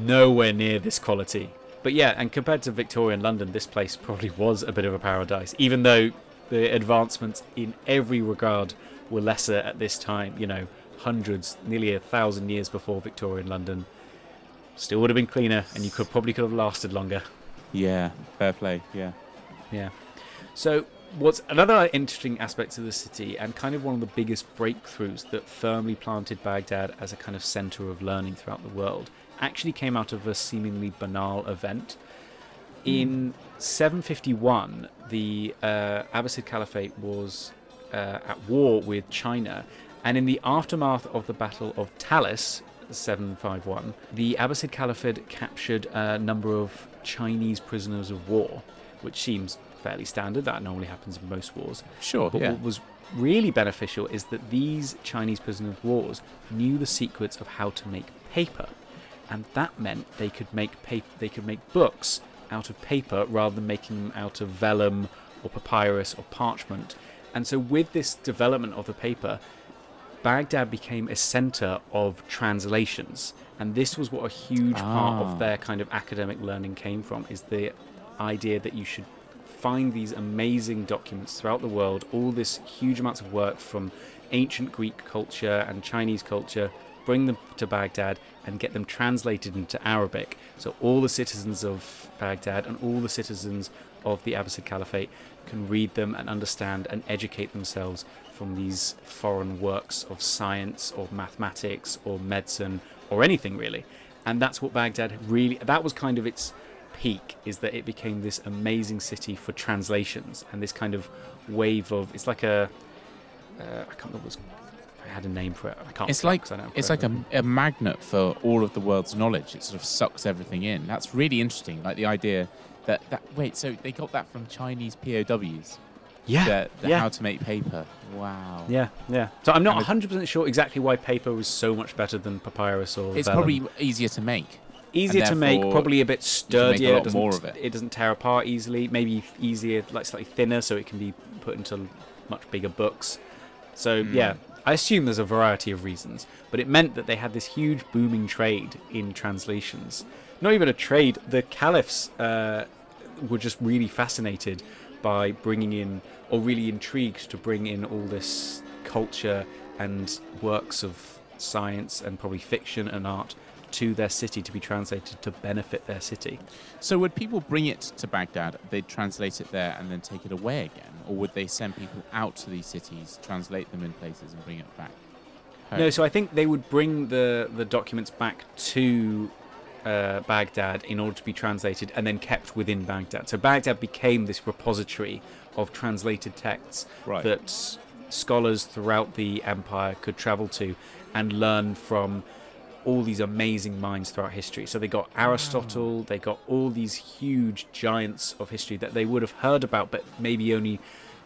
nowhere near this quality. But yeah, and compared to Victorian London, this place probably was a bit of a paradise, even though the advancements in every regard were lesser at this time, you know, hundreds, nearly a thousand years before Victorian London. Still would have been cleaner, and you could probably could have lasted longer. Yeah, fair play. Yeah. Yeah. So what's another interesting aspect of the city, and kind of one of the biggest breakthroughs that firmly planted Baghdad as a kind of centre of learning throughout the world, actually came out of a seemingly banal event. In seven fifty-one, the uh, Abbasid Caliphate was uh, at war with China, and in the aftermath of the Battle of Talis, seven fifty-one, the Abbasid Caliphate captured a number of Chinese prisoners of war, which seems fairly standard. That normally happens in most wars. Sure, But yeah. what was really beneficial is that these Chinese prisoners of wars knew the secrets of how to make paper. And that meant they could make paper, they could make books out of paper rather than making them out of vellum or papyrus or parchment. And so with this development of the paper, Baghdad became a centre of translations. And this was what a huge ah. part of their kind of academic learning came from, is the idea that you should find these amazing documents throughout the world, all this huge amounts of work from ancient Greek culture and Chinese culture, bring them to Baghdad and get them translated into Arabic. So all the citizens of Baghdad and all the citizens of the Abbasid Caliphate can read them and understand and educate themselves from these foreign works of science or mathematics or medicine or anything really. And that's what Baghdad really, that was kind of its peak, is that it became this amazing city for translations and this kind of wave of, it's like a, uh, I can't remember what's I had a name for it. I can't. It's like I it's like a, a magnet for all of the world's knowledge. It sort of sucks everything in. That's really interesting. Like the idea that, that wait, so they got that from Chinese P O Ws. Yeah. The, the yeah. How to make paper. Wow. Yeah. Yeah. So I'm not one hundred percent sure exactly why paper was so much better than papyrus or. It's vellum. Probably easier to make. Easier to make. Probably a bit sturdier. Make a lot more of it. It doesn't tear apart easily. Maybe easier, like slightly thinner, so it can be put into much bigger books. So mm. yeah. I assume there's a variety of reasons, but it meant that they had this huge booming trade in translations. Not even a trade, the caliphs uh, were just really fascinated by bringing in, or really intrigued to bring in all this culture and works of science and probably fiction and art to their city to be translated to benefit their city. So would people bring it to Baghdad, they'd translate it there and then take it away again? Or would they send people out to these cities, translate them in places and bring it back home? No, so I think they would bring the, the documents back to uh, Baghdad in order to be translated and then kept within Baghdad. So Baghdad became this repository of translated texts right. that scholars throughout the empire could travel to and learn from all these amazing minds throughout history. So they got Aristotle, they got all these huge giants of history that they would have heard about, but maybe only,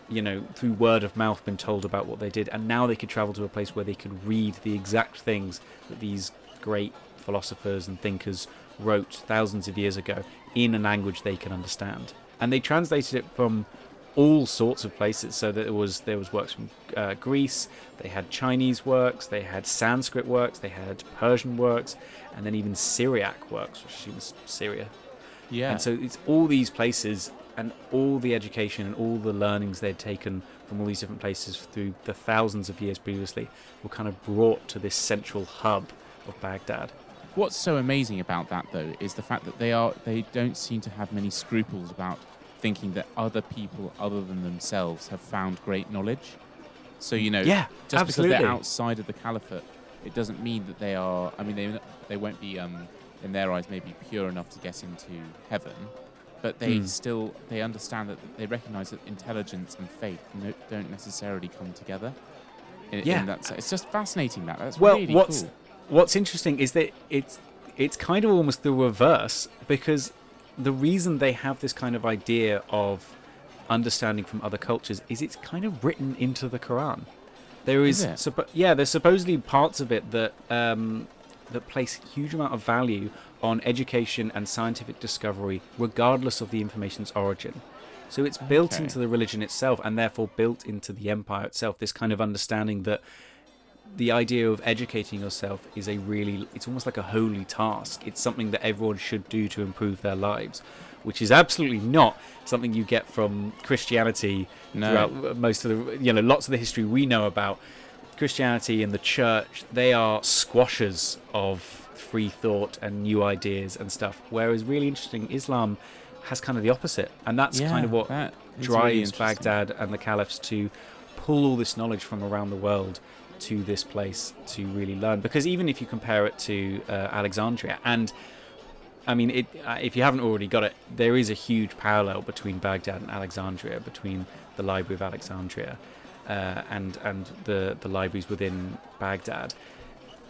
you know, through word of mouth been told about what they did. And now they could travel to a place where they could read the exact things that these great philosophers and thinkers wrote thousands of years ago in a language they can understand. And they translated it from all sorts of places, so that it was there was works from uh, Greece, they had Chinese works, they had Sanskrit works, they had Persian works, and then even Syriac works, which was Syria. Yeah. And so it's all these places and all the education and all the learnings they'd taken from all these different places through the thousands of years previously were kind of brought to this central hub of Baghdad. What's so amazing about that, though, is the fact that they are they don't seem to have many scruples about thinking that other people other than themselves have found great knowledge. So, you know, yeah, just absolutely. Because they're outside of the caliphate, it doesn't mean that they are, I mean, they they won't be, um, in their eyes, maybe pure enough to get into heaven, but they mm. still, they understand that, they recognise that intelligence and faith no, don't necessarily come together. In, yeah. In that, it's just fascinating that. That's well, really what's, cool. What's interesting is that it's it's kind of almost the reverse, because the reason they have this kind of idea of understanding from other cultures is it's kind of written into the Quran. There is, is suppo- yeah, there's supposedly parts of it that um, that place huge amount of value on education and scientific discovery, regardless of the information's origin. So it's built okay. into the religion itself, and therefore built into the empire itself. This kind of understanding that the idea of educating yourself is a really, it's almost like a holy task. It's something that everyone should do to improve their lives, which is absolutely not something you get from Christianity. No. Throughout most of the, you know, lots of the history we know about Christianity and the church, they are squashers of free thought and new ideas and stuff. Whereas really interesting, Islam has kind of the opposite. And that's yeah, kind of what that drives really Baghdad and the caliphs to pull all this knowledge from around the world to this place to really learn, because even if you compare it to uh, Alexandria, and I mean it, uh, if you haven't already got it, there is a huge parallel between Baghdad and Alexandria, between the Library of Alexandria uh, and and the the libraries within Baghdad.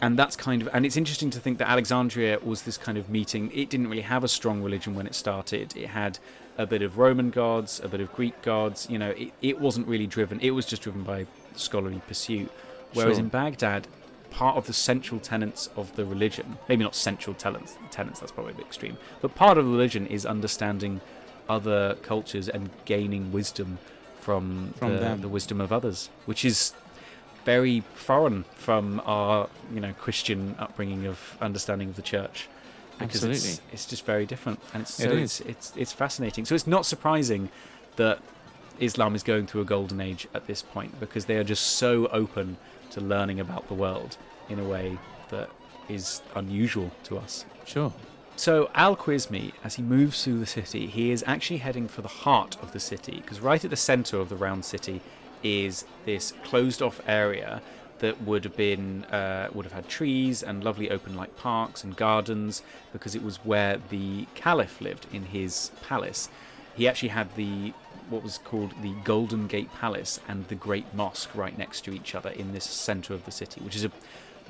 And that's kind of, and it's interesting to think that Alexandria was this kind of meeting. It didn't really have a strong religion when it started. It had a bit of Roman gods, a bit of Greek gods. You know, it, it wasn't really driven. It was just driven by scholarly pursuit. Whereas sure. in Baghdad, part of the central tenets of the religion, maybe not central tenets, tenets, that's probably a bit extreme, but part of the religion is understanding other cultures and gaining wisdom from, from the, the wisdom of others, which is very foreign from our, you know, Christian upbringing of understanding of the church. Because Absolutely. It's, it's just very different. And it's, so it is. It's, it's, it's fascinating. So it's not surprising that Islam is going through a golden age at this point, because they are just so open to learning about the world in a way that is unusual to us. Sure. So al-Khwarizmi, as he moves through the city, he is actually heading for the heart of the city, because right at the centre of the round city is this closed-off area that would have been uh, would have had trees and lovely open-like parks and gardens, because it was where the caliph lived in his palace. He actually had the what was called the Golden Gate Palace and the Great Mosque right next to each other in this centre of the city, which is a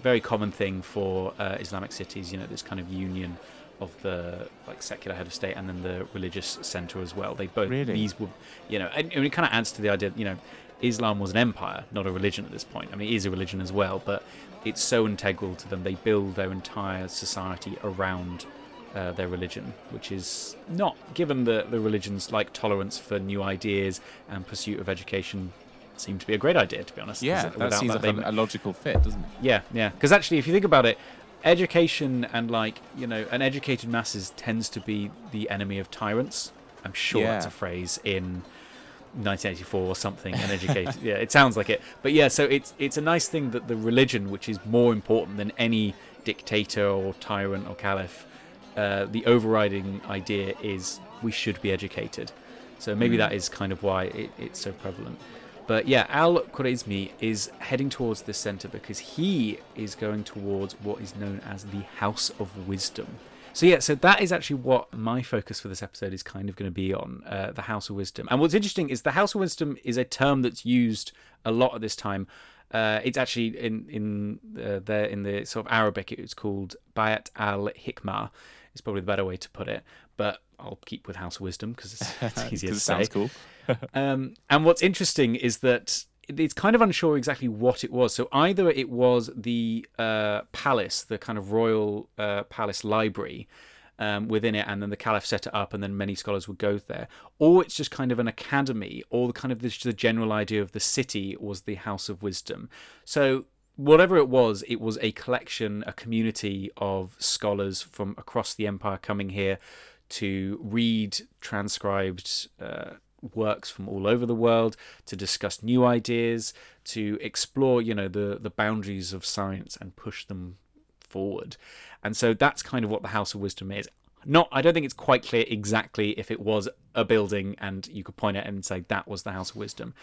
very common thing for uh, Islamic cities. You know, this kind of union of the like secular head of state and then the religious centre as well. They both really? These were, you know, and, and it kind of adds to the idea that, you know, Islam was an empire, not a religion at this point. I mean, it is a religion as well, but it's so integral to them. They build their entire society around uh, their religion, which is not given the, the religions like tolerance for new ideas and pursuit of education seem to be a great idea, to be honest. Yeah, it, that seems that like they, a logical fit, doesn't it? Yeah, yeah. Because actually, if you think about it, education and like, you know, an educated masses tends to be the enemy of tyrants. I'm sure yeah. that's a phrase in nineteen eighty-four or something, and educated yeah it sounds like it, but yeah so it's it's a nice thing that the religion, which is more important than any dictator or tyrant or caliph, uh, the overriding idea is we should be educated, so maybe mm. that is kind of why it, it's so prevalent. But yeah, al-Khwarizmi is heading towards this center because he is going towards what is known as the House of Wisdom. So yeah, so that is actually what my focus for this episode is kind of going to be on, uh, the House of Wisdom. And what's interesting is the House of Wisdom is a term that's used a lot at this time. Uh, it's actually in in uh, there in the sort of Arabic, it's called Bayat al-Hikmah. It's probably the better way to put it, but I'll keep with House of Wisdom because it's, it's easier to it say. Sounds cool. um, and what's interesting is that it's kind of unsure exactly what it was. So either it was the uh, palace, the kind of royal uh, palace library um, within it, and then the caliph set it up, and then many scholars would go there. Or it's just kind of an academy, or the kind of this, the general idea of the city was the House of Wisdom. So whatever it was, it was a collection, a community of scholars from across the empire coming here to read transcribed uh works from all over the world, to discuss new ideas, to explore, you know, the the boundaries of science and push them forward. And so that's kind of what the House of Wisdom is. Not, I don't think it's quite clear exactly if it was a building and you could point at it and say that was the House of Wisdom.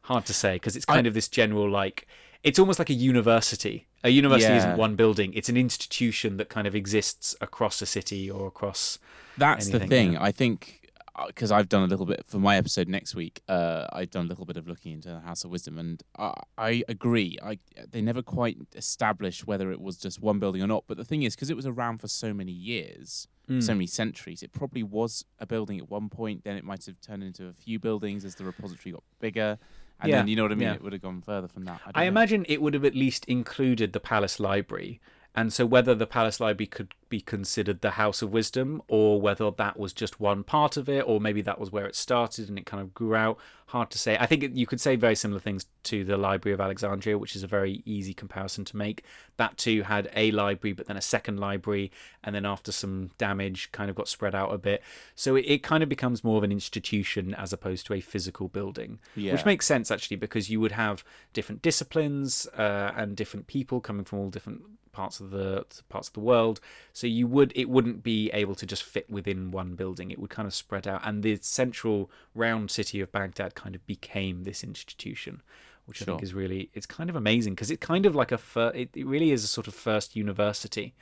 Hard to say, because it's kind I, of this general, like, it's almost like a university. A university yeah. isn't one building. It's an institution that kind of exists across a city or across That's anything, the thing. You know? I think, because I've done a little bit for my episode next week, uh, I've done a little bit of looking into the House of Wisdom, and I, I agree. I, they never quite established whether it was just one building or not. But the thing is, because it was around for so many years, mm. so many centuries, it probably was a building at one point. Then it might have turned into a few buildings as the repository got bigger. And yeah. then, you know what I mean? Yeah. It would have gone further from that. I, I imagine it would have at least included the palace library. And so whether the palace library could be considered the House of Wisdom, or whether that was just one part of it, or maybe that was where it started and it kind of grew out, hard to say. I think you could say very similar things to the Library of Alexandria, which is a very easy comparison to make. That too had a library, but then a second library, and then after some damage kind of got spread out a bit. So it, it kind of becomes more of an institution as opposed to a physical building, yeah. which makes sense actually, because you would have different disciplines uh, and different people coming from all different parts of the parts of the world, so you would it wouldn't be able to just fit within one building. It would kind of spread out, and the central round city of Baghdad kind of became this institution, which sure. I think is really, it's kind of amazing, because it's kind of like a fir- it, it really is a sort of first university,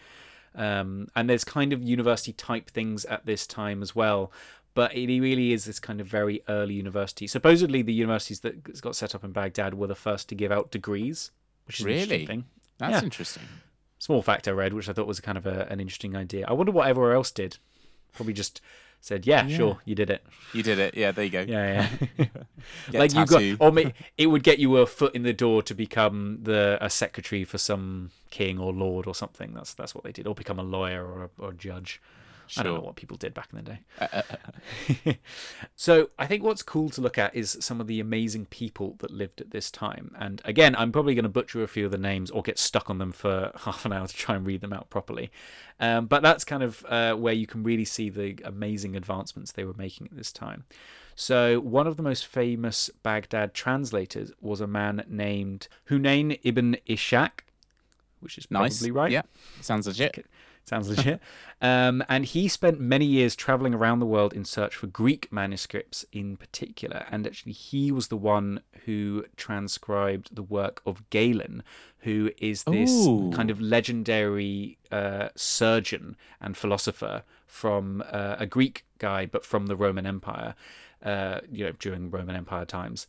um and there's kind of university type things at this time as well, but it really is this kind of very early university. Supposedly the universities that got set up in Baghdad were the first to give out degrees, which is really an interesting thing. That's yeah. interesting. small fact I read, which I thought was kind of a, an interesting idea. I wonder what everyone else did. Probably just said, yeah, yeah, sure, you did it. You did it. Yeah, there you go. Yeah, yeah. Like you got, or maybe it would get you a foot in the door to become the a secretary for some king or lord or something. That's that's what they did. Or become a lawyer or a, or a judge. Sure. I don't know what people did back in the day. Uh, uh, uh. So I think what's cool to look at is some of the amazing people that lived at this time. And again, I'm probably going to butcher a few of the names or get stuck on them for half an hour to try and read them out properly. Um, but that's kind of uh, where you can really see the amazing advancements they were making at this time. So one of the most famous Baghdad translators was a man named Hunayn ibn Ishaq, which is probably nice. Right. Yeah, sounds legit. Okay. Sounds legit. Um, and he spent many years traveling around the world in search for Greek manuscripts in particular. And actually, he was the one who transcribed the work of Galen, who is this Ooh. kind of legendary uh, surgeon and philosopher from uh, a Greek guy, but from the Roman Empire, uh, you know, during Roman Empire times.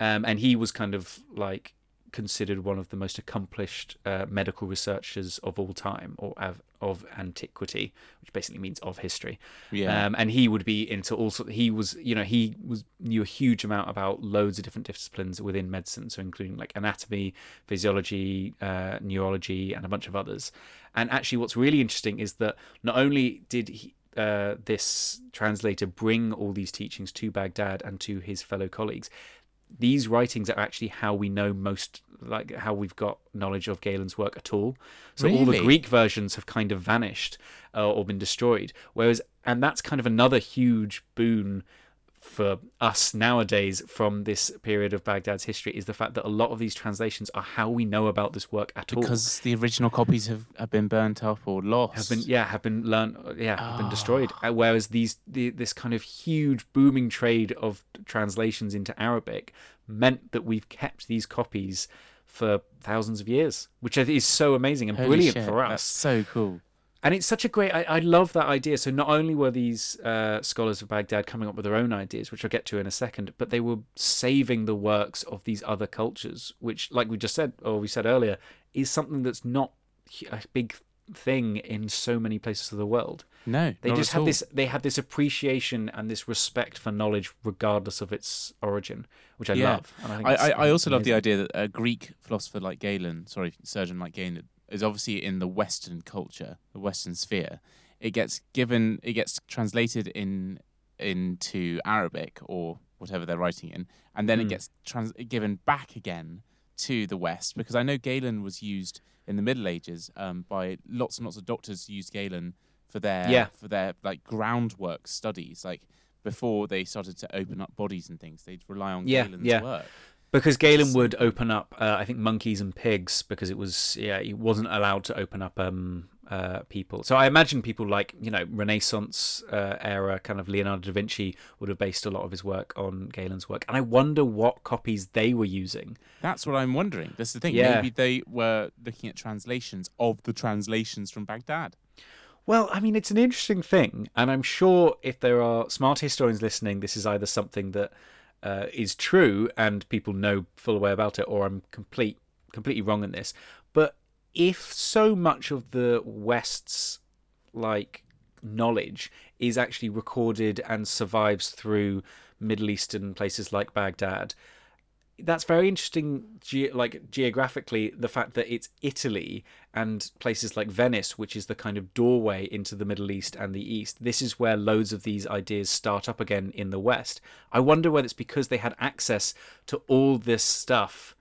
Um, and he was kind of like considered one of the most accomplished uh, medical researchers of all time, or av- of antiquity, which basically means of history. Yeah. Um, and he would be into all sorts. He was, you know, he was knew a huge amount about loads of different disciplines within medicine, so including like anatomy, physiology, uh, neurology, and a bunch of others. And actually, what's really interesting is that not only did he, uh, this translator bring all these teachings to Baghdad and to his fellow colleagues, these writings are actually how we know most, like how we've got knowledge of Galen's work at all. So really? all the Greek versions have kind of vanished uh, or been destroyed. Whereas, and that's kind of another huge boon for us nowadays from this period of Baghdad's history, is the fact that a lot of these translations are how we know about this work at because all. Because the original copies have, have been burnt up or lost. Have been, yeah, have been learned, yeah, oh. have been destroyed. Whereas these, the, this kind of huge booming trade of translations into Arabic meant that we've kept these copies for thousands of years, which is so amazing and Holy brilliant shit, for us. That's so cool. And it's such a great, I, I love that idea. So not only were these uh, scholars of Baghdad coming up with their own ideas, which I'll get to in a second, but they were saving the works of these other cultures, which, like we just said, or we said earlier, is something that's not a big thing in so many places of the world. No, they just had this. They had this appreciation and this respect for knowledge, regardless of its origin, which I yeah. love. And I, think I, I, I also amazing. love the idea that a Greek philosopher like Galen, sorry, surgeon like Galen, is obviously in the Western culture, the Western sphere. It gets given, it gets translated in into Arabic or whatever they're writing in, and then mm. it gets trans- given back again to the West, because I know Galen was used in the Middle Ages um, by lots and lots of doctors who used Galen for their yeah. for their like groundwork studies, like before they started to open up bodies and things. They'd rely on yeah, Galen's yeah. work. Because Galen would open up, uh, I think, monkeys and pigs, because it was, yeah, he wasn't allowed to open up um, uh, people. So I imagine people like, you know, Renaissance uh, era, kind of Leonardo da Vinci would have based a lot of his work on Galen's work. And I wonder what copies they were using. That's what I'm wondering. That's the thing. Yeah. Maybe they were looking at translations of the translations from Baghdad. Well, I mean, it's an interesting thing. And I'm sure if there are smart historians listening, this is either something that Uh, is true and people know full away about it, or I'm complete, completely wrong in this. But if so much of the West's like knowledge is actually recorded and survives through Middle Eastern places like Baghdad, that's very interesting, ge- like geographically, the fact that it's Italy and places like Venice, which is the kind of doorway into the Middle East and the East. This is where loads of these ideas start up again in the West. I wonder whether it's because they had access to all this stuff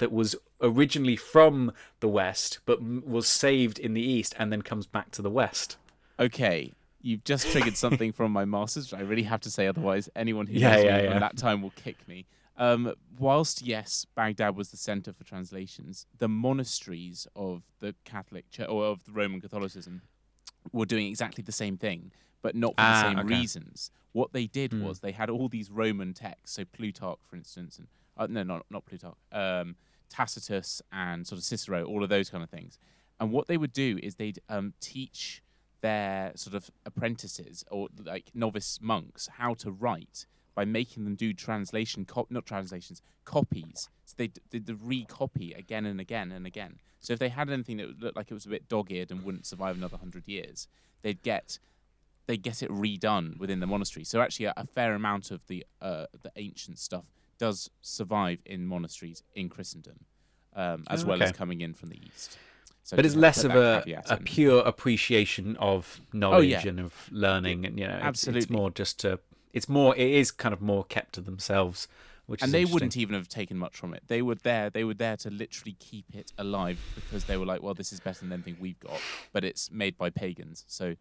that was originally from the West, but was saved in the East and then comes back to the West. Okay, you've just triggered something from my master's, which I really have to say, otherwise anyone who yeah, knows yeah, me yeah. by that time will kick me. Um, whilst, yes, Baghdad was the centre for translations, the monasteries of the Catholic Church, or of the Roman Catholicism, were doing exactly the same thing, but not for ah, the same okay. reasons. What they did mm. was they had all these Roman texts, so Plutarch, for instance, and uh, no, not, not Plutarch, um, Tacitus and sort of Cicero, all of those kind of things. And what they would do is they'd um, teach their sort of apprentices or like novice monks how to write by making them do translation, cop not translations, copies. So they d did the recopy again and again and again. So if they had anything that looked like it was a bit dog-eared and wouldn't survive another hundred years, they'd get they get it redone within the monastery. So actually, a, a fair amount of the uh, the ancient stuff does survive in monasteries in Christendom, um, as oh, okay. well as coming in from the East. So but it's less of a, a pure appreciation of knowledge oh, yeah. and of learning, and you know, absolutely, it's, it's more just to. It's more. It is kind of more kept to themselves, which and is they wouldn't even have taken much from it. They were there. They were there to literally keep it alive because they were like, well, this is better than anything we've got, but it's made by pagans, so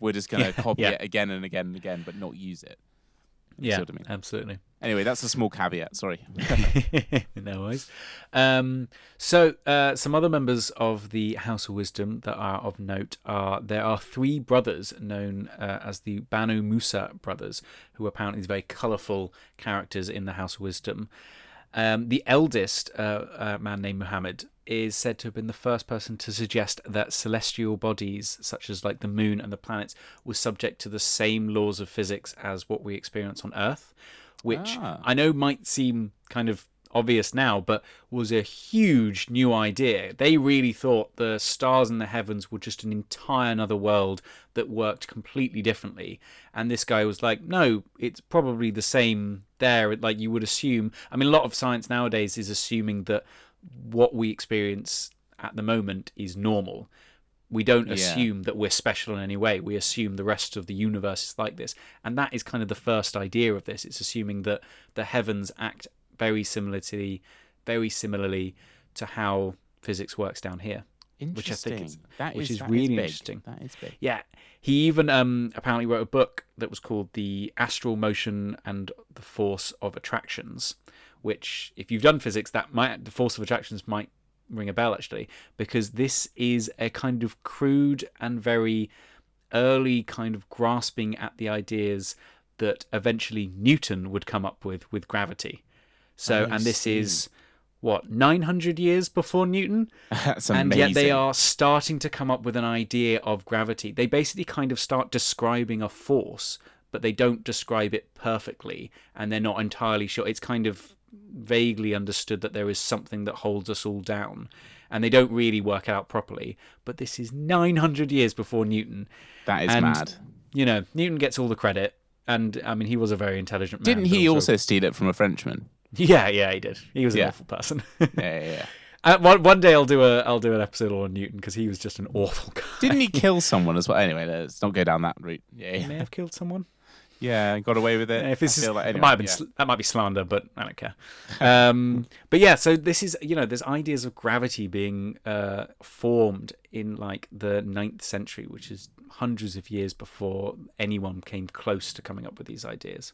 we're just going to yeah, copy yeah. it again and again and again, but not use it. You yeah, see what I mean? Absolutely. Anyway, that's a small caveat. Sorry. No worries. Um, so uh, some other members of the House of Wisdom that are of note are there are three brothers known uh, as the Banu Musa brothers, who are apparently very colourful characters in the House of Wisdom. Um, the eldest, uh, a man named Muhammad, is said to have been the first person to suggest that celestial bodies, such as like the moon and the planets, were subject to the same laws of physics as what we experience on Earth, which ah. I know might seem kind of obvious now, but was a huge new idea. They really thought the stars in the heavens were just an entire another world that worked completely differently. And this guy was like, no, it's probably the same there. Like you would assume. I mean, a lot of science nowadays is assuming that what we experience at the moment is normal. We don't assume yeah. that we're special in any way. We assume the rest of the universe is like this. And that is kind of the first idea of this. It's assuming that the heavens act very similarly, very similarly to how physics works down here. Which I think is, that which is, is that really is interesting. That is big. Yeah. He even um, apparently wrote a book that was called The Astral Motion and the Force of Attractions, which, if you've done physics, that might the force of attractions might ring a bell, actually, because this is a kind of crude and very early kind of grasping at the ideas that eventually Newton would come up with with gravity. So, I and this see. is... what, nine hundred years before Newton? That's amazing. And yet they are starting to come up with an idea of gravity. They basically kind of start describing a force, but they don't describe it perfectly, and they're not entirely sure. It's kind of vaguely understood that there is something that holds us all down, and they don't really work out properly. But this is nine hundred years before Newton. That is and, mad. You know, Newton gets all the credit, and, I mean, he was a very intelligent man. Didn't he also, also steal it from a Frenchman? Yeah, yeah, he did. He was an yeah. awful person. yeah, yeah. yeah. Uh, one, one day I'll do a I'll do an episode on Newton because he was just an awful guy. Didn't he kill someone as well? Anyway, let's not go down that route. Yeah, he may have killed someone. Yeah, and got away with it. If this is, like, anyway, it might have been, yeah. that might be slander, but I don't care. Um, but yeah, so this is, you know, there's ideas of gravity being uh, formed in like the ninth century, which is hundreds of years before anyone came close to coming up with these ideas.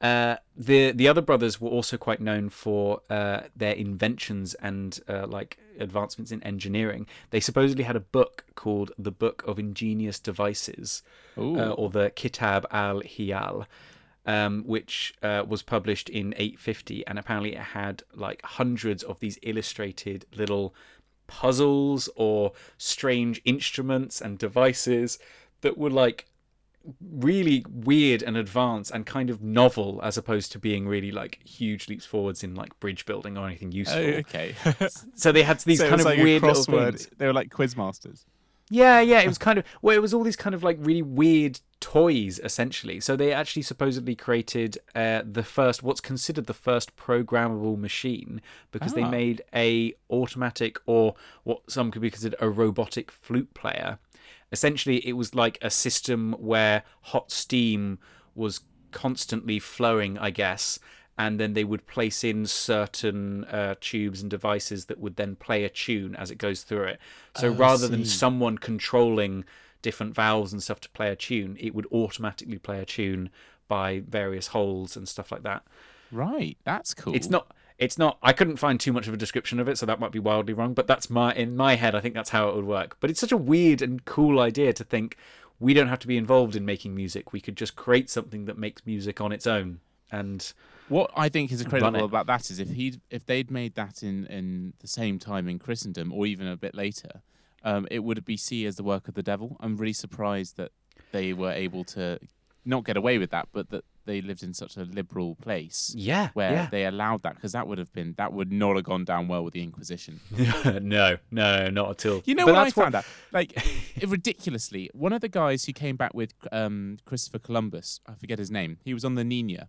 Uh, the the other brothers were also quite known for uh, their inventions and uh, like advancements in engineering. They supposedly had a book called The Book of Ingenious Devices, uh, or the Kitab al-Hiyal, um, which uh, was published in eight fifty, and apparently it had like hundreds of these illustrated little puzzles or strange instruments and devices that were like really weird and advanced and kind of novel, as opposed to being really like huge leaps forwards in like bridge building or anything useful. Oh, okay. So they had these so kind of like weird little things. They were like quiz masters. Yeah, yeah. It was kind of, well, it was all these kind of like really weird toys, essentially. So they actually supposedly created uh, the first, what's considered the first programmable machine, because ah. they made a automatic, or what some could be considered a robotic flute player. Essentially, it was like a system where hot steam was constantly flowing, I guess, and then they would place in certain uh, tubes and devices that would then play a tune as it goes through it. So oh, rather than someone controlling different valves and stuff to play a tune, it would automatically play a tune by various holes and stuff like that. Right, that's cool. It's not... It's not. I couldn't find too much of a description of it, so that might be wildly wrong. But that's my in my head. I think that's how it would work. But it's such a weird and cool idea to think we don't have to be involved in making music. We could just create something that makes music on its own. And what I think is incredible about that is if he if they'd made that in, in the same time in Christendom or even a bit later, um, it would be seen as the work of the devil. I'm really surprised that they were able to not get away with that, but that they lived in such a liberal place, yeah, where yeah. they allowed that, because that would have been that would not have gone down well with the Inquisition. no, no, not at all. You know but what I found out? Like, it, ridiculously, one of the guys who came back with um, Christopher Columbus, I forget his name, he was on the Nina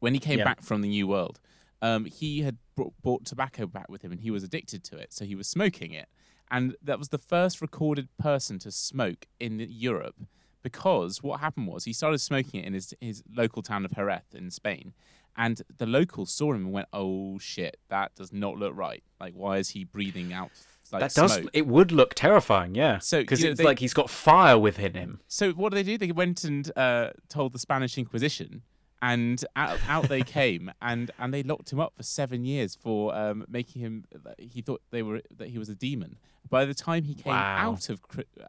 when he came yeah. back from the New World. Um, he had brought, brought tobacco back with him, and he was addicted to it, so he was smoking it. And that was the first recorded person to smoke in Europe, because what happened was he started smoking it in his, his local town of Jerez in Spain. And the locals saw him and went, oh, shit, that does not look right. Like, why is he breathing out like, that does, smoke? It would look terrifying, yeah. Because so, you know, it's they, like he's got fire within him. So what did they do? They went and uh, told the Spanish Inquisition. And out, out they came, and, and they locked him up for seven years for um, making him. He thought they were that he was a demon. By the time he came wow. out of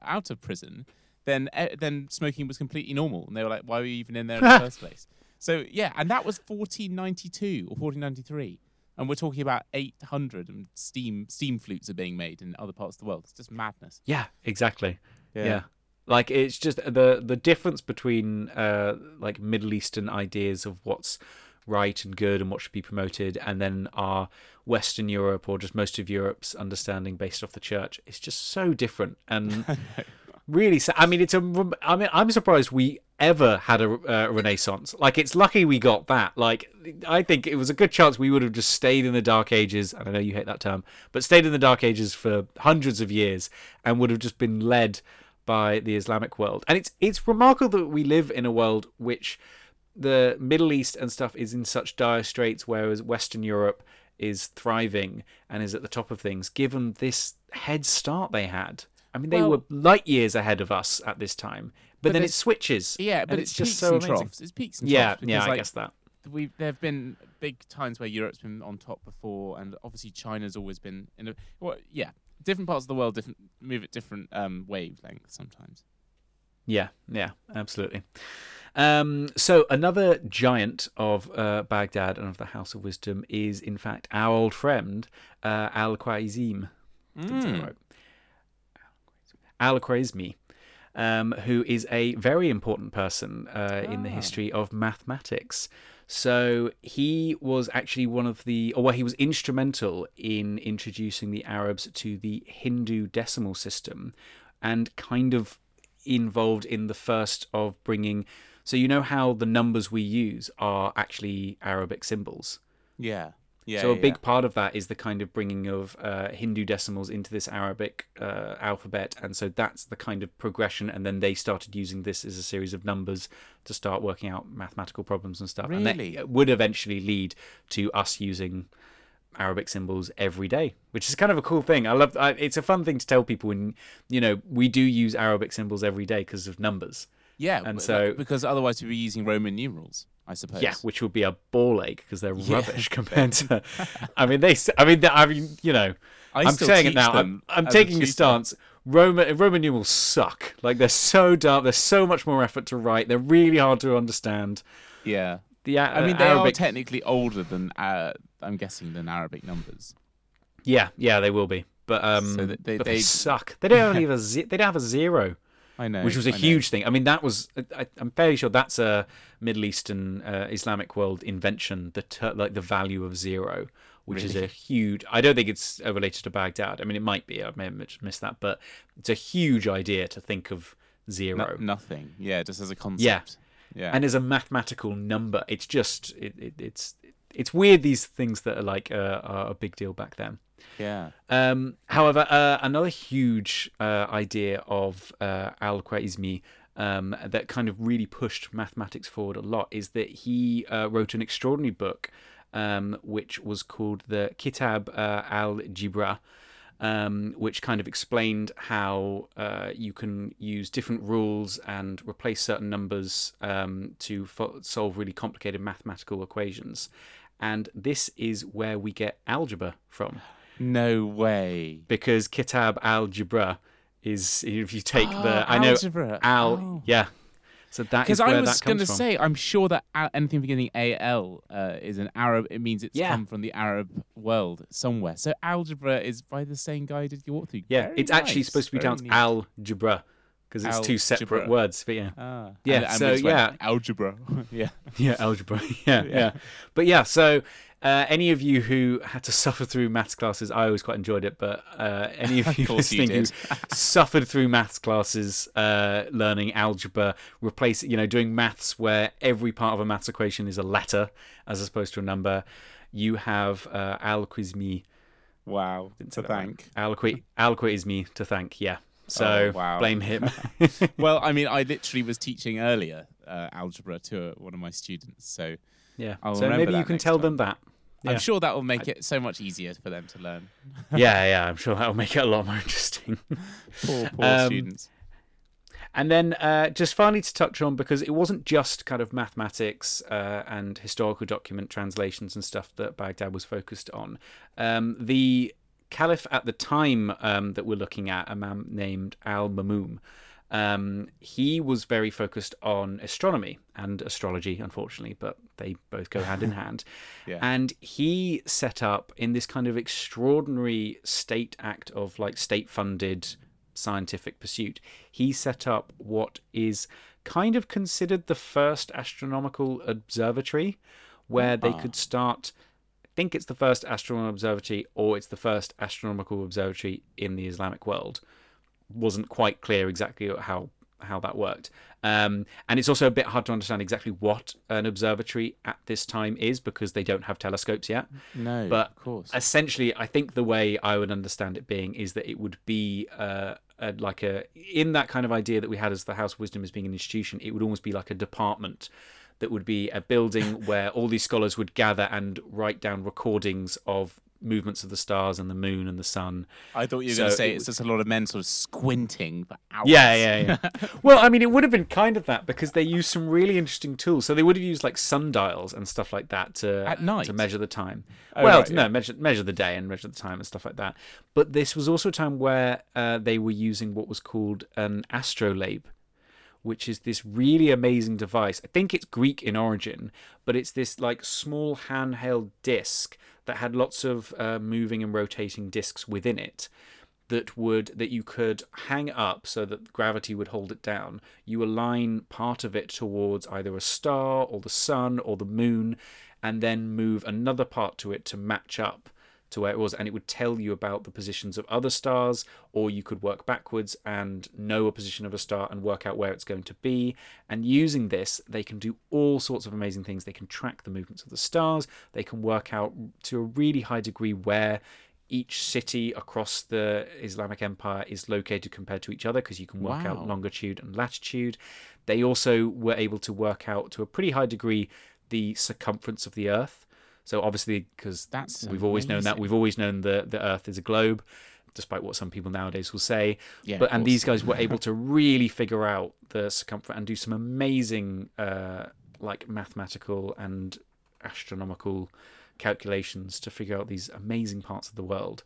out of prison, then then smoking was completely normal, and they were like, "Why were you even in there in the first place?" So yeah, and that was fourteen ninety-two or fourteen ninety-three, and we're talking about eight hundred and steam steam flutes are being made in other parts of the world. It's just madness. Yeah, exactly. Yeah. yeah. Like, it's just the the difference between uh, like Middle Eastern ideas of what's right and good and what should be promoted, and then our Western Europe or just most of Europe's understanding based off the church is just so different and really sad. I mean, it's a. I mean, I'm surprised we ever had a uh, Renaissance. Like, it's lucky we got that. Like, I think it was a good chance we would have just stayed in the Dark Ages. And I know you hate that term, but stayed in the Dark Ages for hundreds of years and would have just been led by the Islamic world. And it's it's remarkable that we live in a world which the Middle East and stuff is in such dire straits, whereas Western Europe is thriving and is at the top of things, given this head start they had. I mean, they well, were light years ahead of us at this time, but, but then it switches. Yeah, but it's, it's just so amazing. Troughs. It's peaks and yeah, troughs. Because, yeah, I like, guess that. We've, there have been big times where Europe's been on top before, and obviously China's always been... in a, well, yeah. Different parts of the world different, move at different um, wavelengths sometimes. Yeah, yeah, absolutely. Um, so another giant of uh, Baghdad and of the House of Wisdom is, in fact, our old friend, uh, al-Khwarizmi. Mm. Al-Khwarizmi, um, who is a very important person uh, ah. in the history of mathematics. So he was actually one of the, or well, he was instrumental in introducing the Arabs to the Hindu decimal system, and kind of involved in the first of bringing. So you know how the numbers we use are actually Arabic symbols. Yeah, yeah. So a yeah. big part of that is the kind of bringing of uh, Hindu decimals into this Arabic uh, alphabet, and so that's the kind of progression. And then they started using this as a series of numbers to start working out mathematical problems and stuff. Really? And that would eventually lead to us using Arabic symbols every day, which is kind of a cool thing. I love. I, it's a fun thing to tell people when, you know, we do use Arabic symbols every day because of numbers. Yeah, and so because otherwise we'd be using Roman numerals, I suppose. Yeah, which would be a ball ache because they're yeah. rubbish compared to. I mean, they. I mean, I mean, you know. I I'm saying it now. I'm, I'm taking a stance. Roman Roman numerals suck. Like, they're so dark. There's so much more effort to write. They're really hard to understand. Yeah. The, uh, I mean, they Arabic... are technically older than uh, I'm guessing than Arabic numbers. Yeah, yeah, they will be. But um, so they, but they, they suck. They don't even. Ze- they don't have a zero. I know, which was a I huge know. thing. I mean, that was. I, I'm fairly sure that's a Middle Eastern uh, Islamic world invention. The ter- like the value of zero, which really? is a huge. I don't think it's related to Baghdad. I mean, it might be. I may have missed that, but it's a huge idea to think of zero. No, nothing. Yeah, just as a concept. Yeah. yeah, and as a mathematical number, it's just it, it, it's it's weird. These things that are like uh, are a big deal back then. Yeah. Um, however, uh, another huge uh, idea of uh, al-Khwarizmi um, that kind of really pushed mathematics forward a lot is that he uh, wrote an extraordinary book um, which was called the Kitab uh, al-Jabr, um, which kind of explained how uh, you can use different rules and replace certain numbers um, to fo- solve really complicated mathematical equations. And this is where we get algebra from. No way. Because Kitab al-Jabr is, if you take oh, the... I know algebra. Al, oh. Yeah. So that is where that comes from. Because I was going to say, I'm sure that anything beginning A L uh, is an Arab, it means it's yeah. come from the Arab world somewhere. So algebra is by the same guy who did your walkthrough. Yeah, Very it's nice. actually supposed to be Very pronounced neat. Al-Jabr. because it's two separate words. But yeah, ah. yeah. And, and so yeah, algebra. yeah, yeah, algebra. Yeah, yeah, yeah. But yeah, so. Uh, any of you who had to suffer through maths classes, I always quite enjoyed it, but uh, any of you of listening you who suffered through maths classes, uh, learning algebra, replace, you know, doing maths where every part of a maths equation is a letter as opposed to a number, you have uh, al-Khwarizmi. Wow, to thank. Al-Khwarizmi al-Khwarizmi to thank, yeah. So oh, wow. blame him. Well, I mean, I literally was teaching earlier uh, algebra to uh, one of my students, so... Yeah, I'll so maybe you can tell time. them that. Yeah. I'm sure that will make it so much easier for them to learn. yeah, yeah, I'm sure that will make it a lot more interesting. poor, poor um, students. And then uh, just finally to touch on, because it wasn't just kind of mathematics uh, and historical document translations and stuff that Baghdad was focused on. Um, the caliph at the time um, that we're looking at, a man named Al-Ma'mun, Um, he was very focused on astronomy and astrology, unfortunately, but they both go hand in hand. yeah. And he set up in this kind of extraordinary state act of like state-funded scientific pursuit, he set up what is kind of considered the first astronomical observatory where they ah. could start... I think it's the first astronomical observatory or it's the first astronomical observatory in the Islamic world. Wasn't quite clear exactly how how that worked, um, and it's also a bit hard to understand exactly what an observatory at this time is because they don't have telescopes yet. No, but of course. Essentially, I think the way I would understand it being is that it would be uh, a, like a in that kind of idea that we had as the House of Wisdom as being an institution. It would almost be like a department that would be a building where all these scholars would gather and write down recordings of movements of the stars and the moon and the sun. I thought you were so going to say it it's just a lot of men sort of squinting for hours. Yeah, yeah, yeah. Well, I mean, it would have been kind of that because they used some really interesting tools. So they would have used like sundials and stuff like that to at night to measure the time. Oh, well, right, no, yeah. measure measure the day and measure the time and stuff like that. But this was also a time where uh, they were using what was called an astrolabe, which is this really amazing device. I think it's Greek in origin, but it's this like small handheld disc that had lots of uh, moving and rotating discs within it that would that you could hang up so that gravity would hold it down. You align part of it towards either a star or the sun or the moon, and then move another part to it to match up to where it was, and it would tell you about the positions of other stars, or you could work backwards and know a position of a star and work out where it's going to be. And using this, they can do all sorts of amazing things. They can track the movements of the stars, they can work out to a really high degree where each city across the Islamic Empire is located compared to each other, because you can work wow. out longitude and latitude. They also were able to work out to a pretty high degree the circumference of the Earth. So obviously, because we've always known that, we've always known the, the Earth is a globe, despite what some people nowadays will say. Yeah, but and these guys were able to really figure out the circumference and do some amazing uh, like mathematical and astronomical calculations to figure out these amazing parts of the world.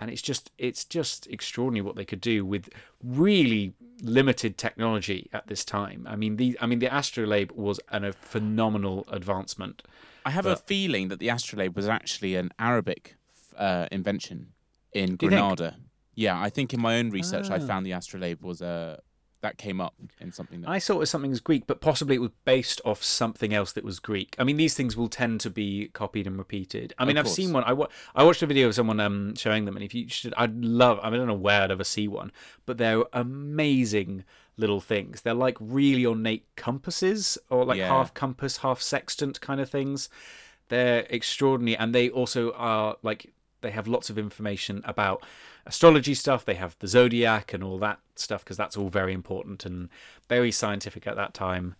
And it's just it's just extraordinary what they could do with really limited technology at this time. I mean, the I mean the astrolabe was an, a phenomenal advancement. I have but... a feeling that the astrolabe was actually an Arabic uh, invention in Granada. Yeah, I think in my own research ah. I found the astrolabe was a uh, that came up in something that I saw it as something as Greek, but possibly it was based off something else that was Greek. I mean, these things will tend to be copied and repeated. I mean, I've seen one. I, wa- I watched a video of someone um, showing them, and if you should, I'd love. I mean, I don't know where I'd ever see one, but they're amazing little things. They're like really ornate compasses, or like yeah. half compass, half sextant kind of things. They're extraordinary, and they also are like. They have lots of information about astrology stuff. They have the zodiac and all that stuff because that's all very important and very scientific at that time,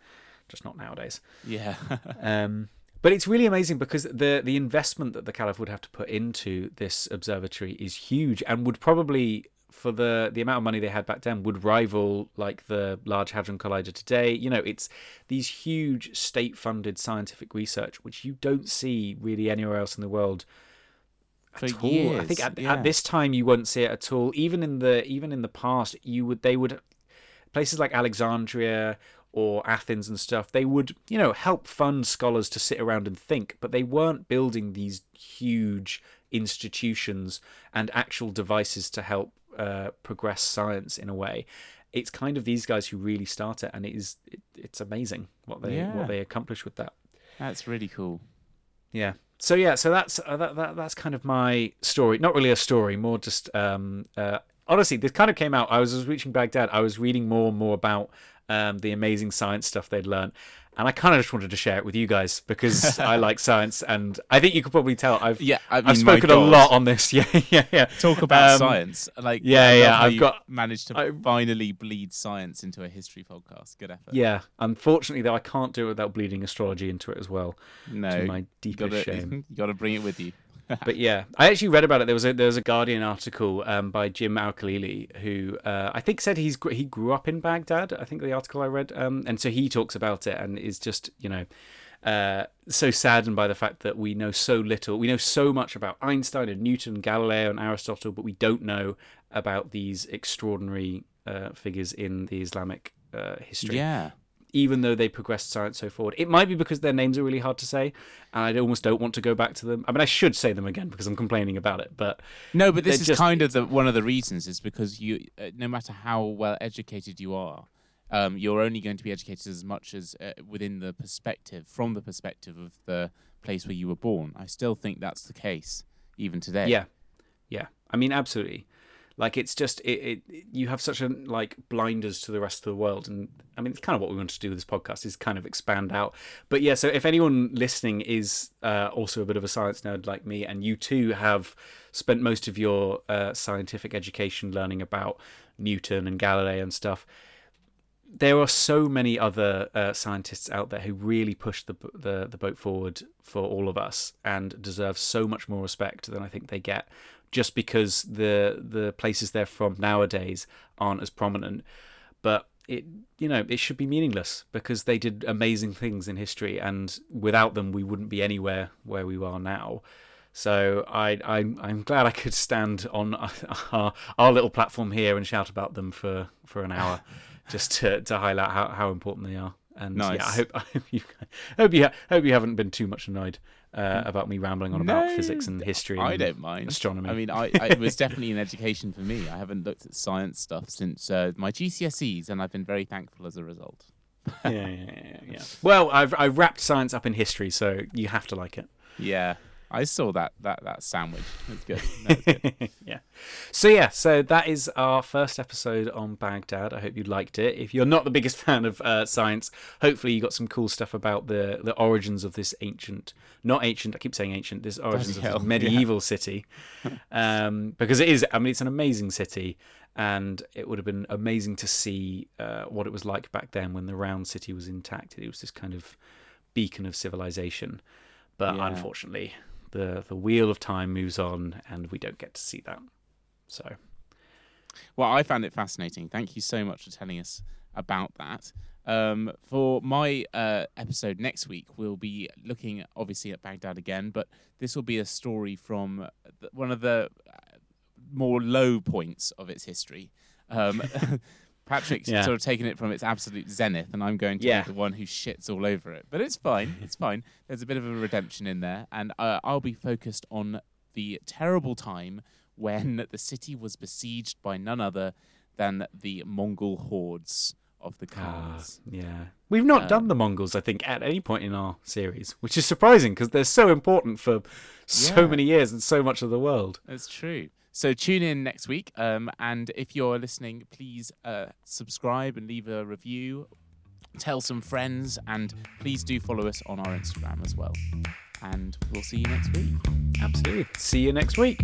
just not nowadays. Yeah. um, but it's really amazing because the the investment that the Caliph would have to put into this observatory is huge and would probably, for the, the amount of money they had back then, would rival like the Large Hadron Collider today. You know, it's these huge state-funded scientific research, which you don't see really anywhere else in the world at all. Years. I think at, yeah. at this time you won't see it at all. Even in the even in the past, you would they would places like Alexandria or Athens and stuff. They would you know help fund scholars to sit around and think, but they weren't building these huge institutions and actual devices to help uh, progress science in a way. it's kind of these guys who really start it, and it is it, it's amazing what they yeah. what they accomplish with that. That's really cool. Yeah. So yeah, so that's uh, that, that that's kind of my story. Not really a story, more just um uh honestly, this kind of came out. I was reaching Baghdad. I was reading more and more about um the amazing science stuff they'd learned. And I kind of just wanted to share it with you guys because I like science, and I think you could probably tell I've yeah, I mean, I've spoken a lot on this. Yeah, yeah, yeah. Talk about um, science, like yeah, yeah. I've got managed to I, finally bleed science into a history podcast. Good effort. Yeah, unfortunately though, I can't do it without bleeding astrology into it as well. No, to my deepest gotta, shame. You got to bring it with you. But yeah, I actually read about it. There was a there was a Guardian article um, by Jim Al-Khalili, who uh, I think said he's he grew up in Baghdad. I think the article I read, um, and so he talks about it and is just you know uh, so saddened by the fact that we know so little. We know so much about Einstein and Newton, Galileo and Aristotle, but we don't know about these extraordinary uh, figures in the Islamic uh, history. Yeah. Even though they progressed science so forward. It might be because their names are really hard to say, and I almost don't want to go back to them. I mean, I should say them again because I'm complaining about it, but... No, but this is just... kind of the, one of the reasons is because you, uh, no matter how well-educated you are, um, you're only going to be educated as much as uh, within the perspective, from the perspective of the place where you were born. I still think that's the case, even today. Yeah, yeah. I mean, absolutely. Like, it's just, it, it, you have such a, like, blinders to the rest of the world. And, I mean, it's kind of what we want to do with this podcast is kind of expand out. But, yeah, so if anyone listening is uh, also a bit of a science nerd like me, and you too have spent most of your uh, scientific education learning about Newton and Galileo and stuff, there are so many other uh, scientists out there who really push the, the the boat forward for all of us and deserve so much more respect than I think they get, just because the the places they're from nowadays aren't as prominent. But it you know it should be meaningless because they did amazing things in history, and without them we wouldn't be anywhere where we are now. So I, I I'm glad I could stand on our, our little platform here and shout about them for, for an hour. Just to, to highlight how, how important they are, and nice. yeah, I hope I hope you hope you, hope you haven't been too much annoyed uh, about me rambling on no, about physics and history. I and don't mind astronomy. I mean, I, I it was definitely an education for me. I haven't looked at science stuff since uh, my G C S Es, and I've been very thankful as a result. yeah, yeah, yeah, yeah. Well, I've I wrapped science up in history, so you have to like it. Yeah. I saw that that that sandwich. That's good. That's good. yeah. So yeah, so that is our first episode on Baghdad. I hope you liked it. If you're not the biggest fan of uh, science, hopefully you got some cool stuff about the, the origins of this ancient, not ancient. I keep saying ancient. This origins Bloody of hell. this medieval yeah. city, um, because it is. I mean, it's an amazing city, and it would have been amazing to see uh, what it was like back then when the round city was intact. It was this kind of beacon of civilization, but yeah. unfortunately. The the wheel of time moves on, and we don't get to see that. So, well, I found it fascinating. Thank you so much for telling us about that. Um, for my uh, episode next week, we'll be looking obviously at Baghdad again, but this will be a story from one of the more low points of its history. Um, Patrick's yeah. sort of taken it from its absolute zenith, and I'm going to yeah. be the one who shits all over it. But it's fine. It's fine. There's a bit of a redemption in there. And uh, I'll be focused on the terrible time when the city was besieged by none other than the Mongol hordes of the Khans. Ah, yeah. We've not um, done the Mongols, I think, at any point in our series, which is surprising because they're so important for so yeah. many years and so much of the world. That's true. So tune in next week, um, and if you're listening, please uh, subscribe and leave a review, tell some friends, and please do follow us on our Instagram as well. And we'll see you next week. Absolutely. See you next week.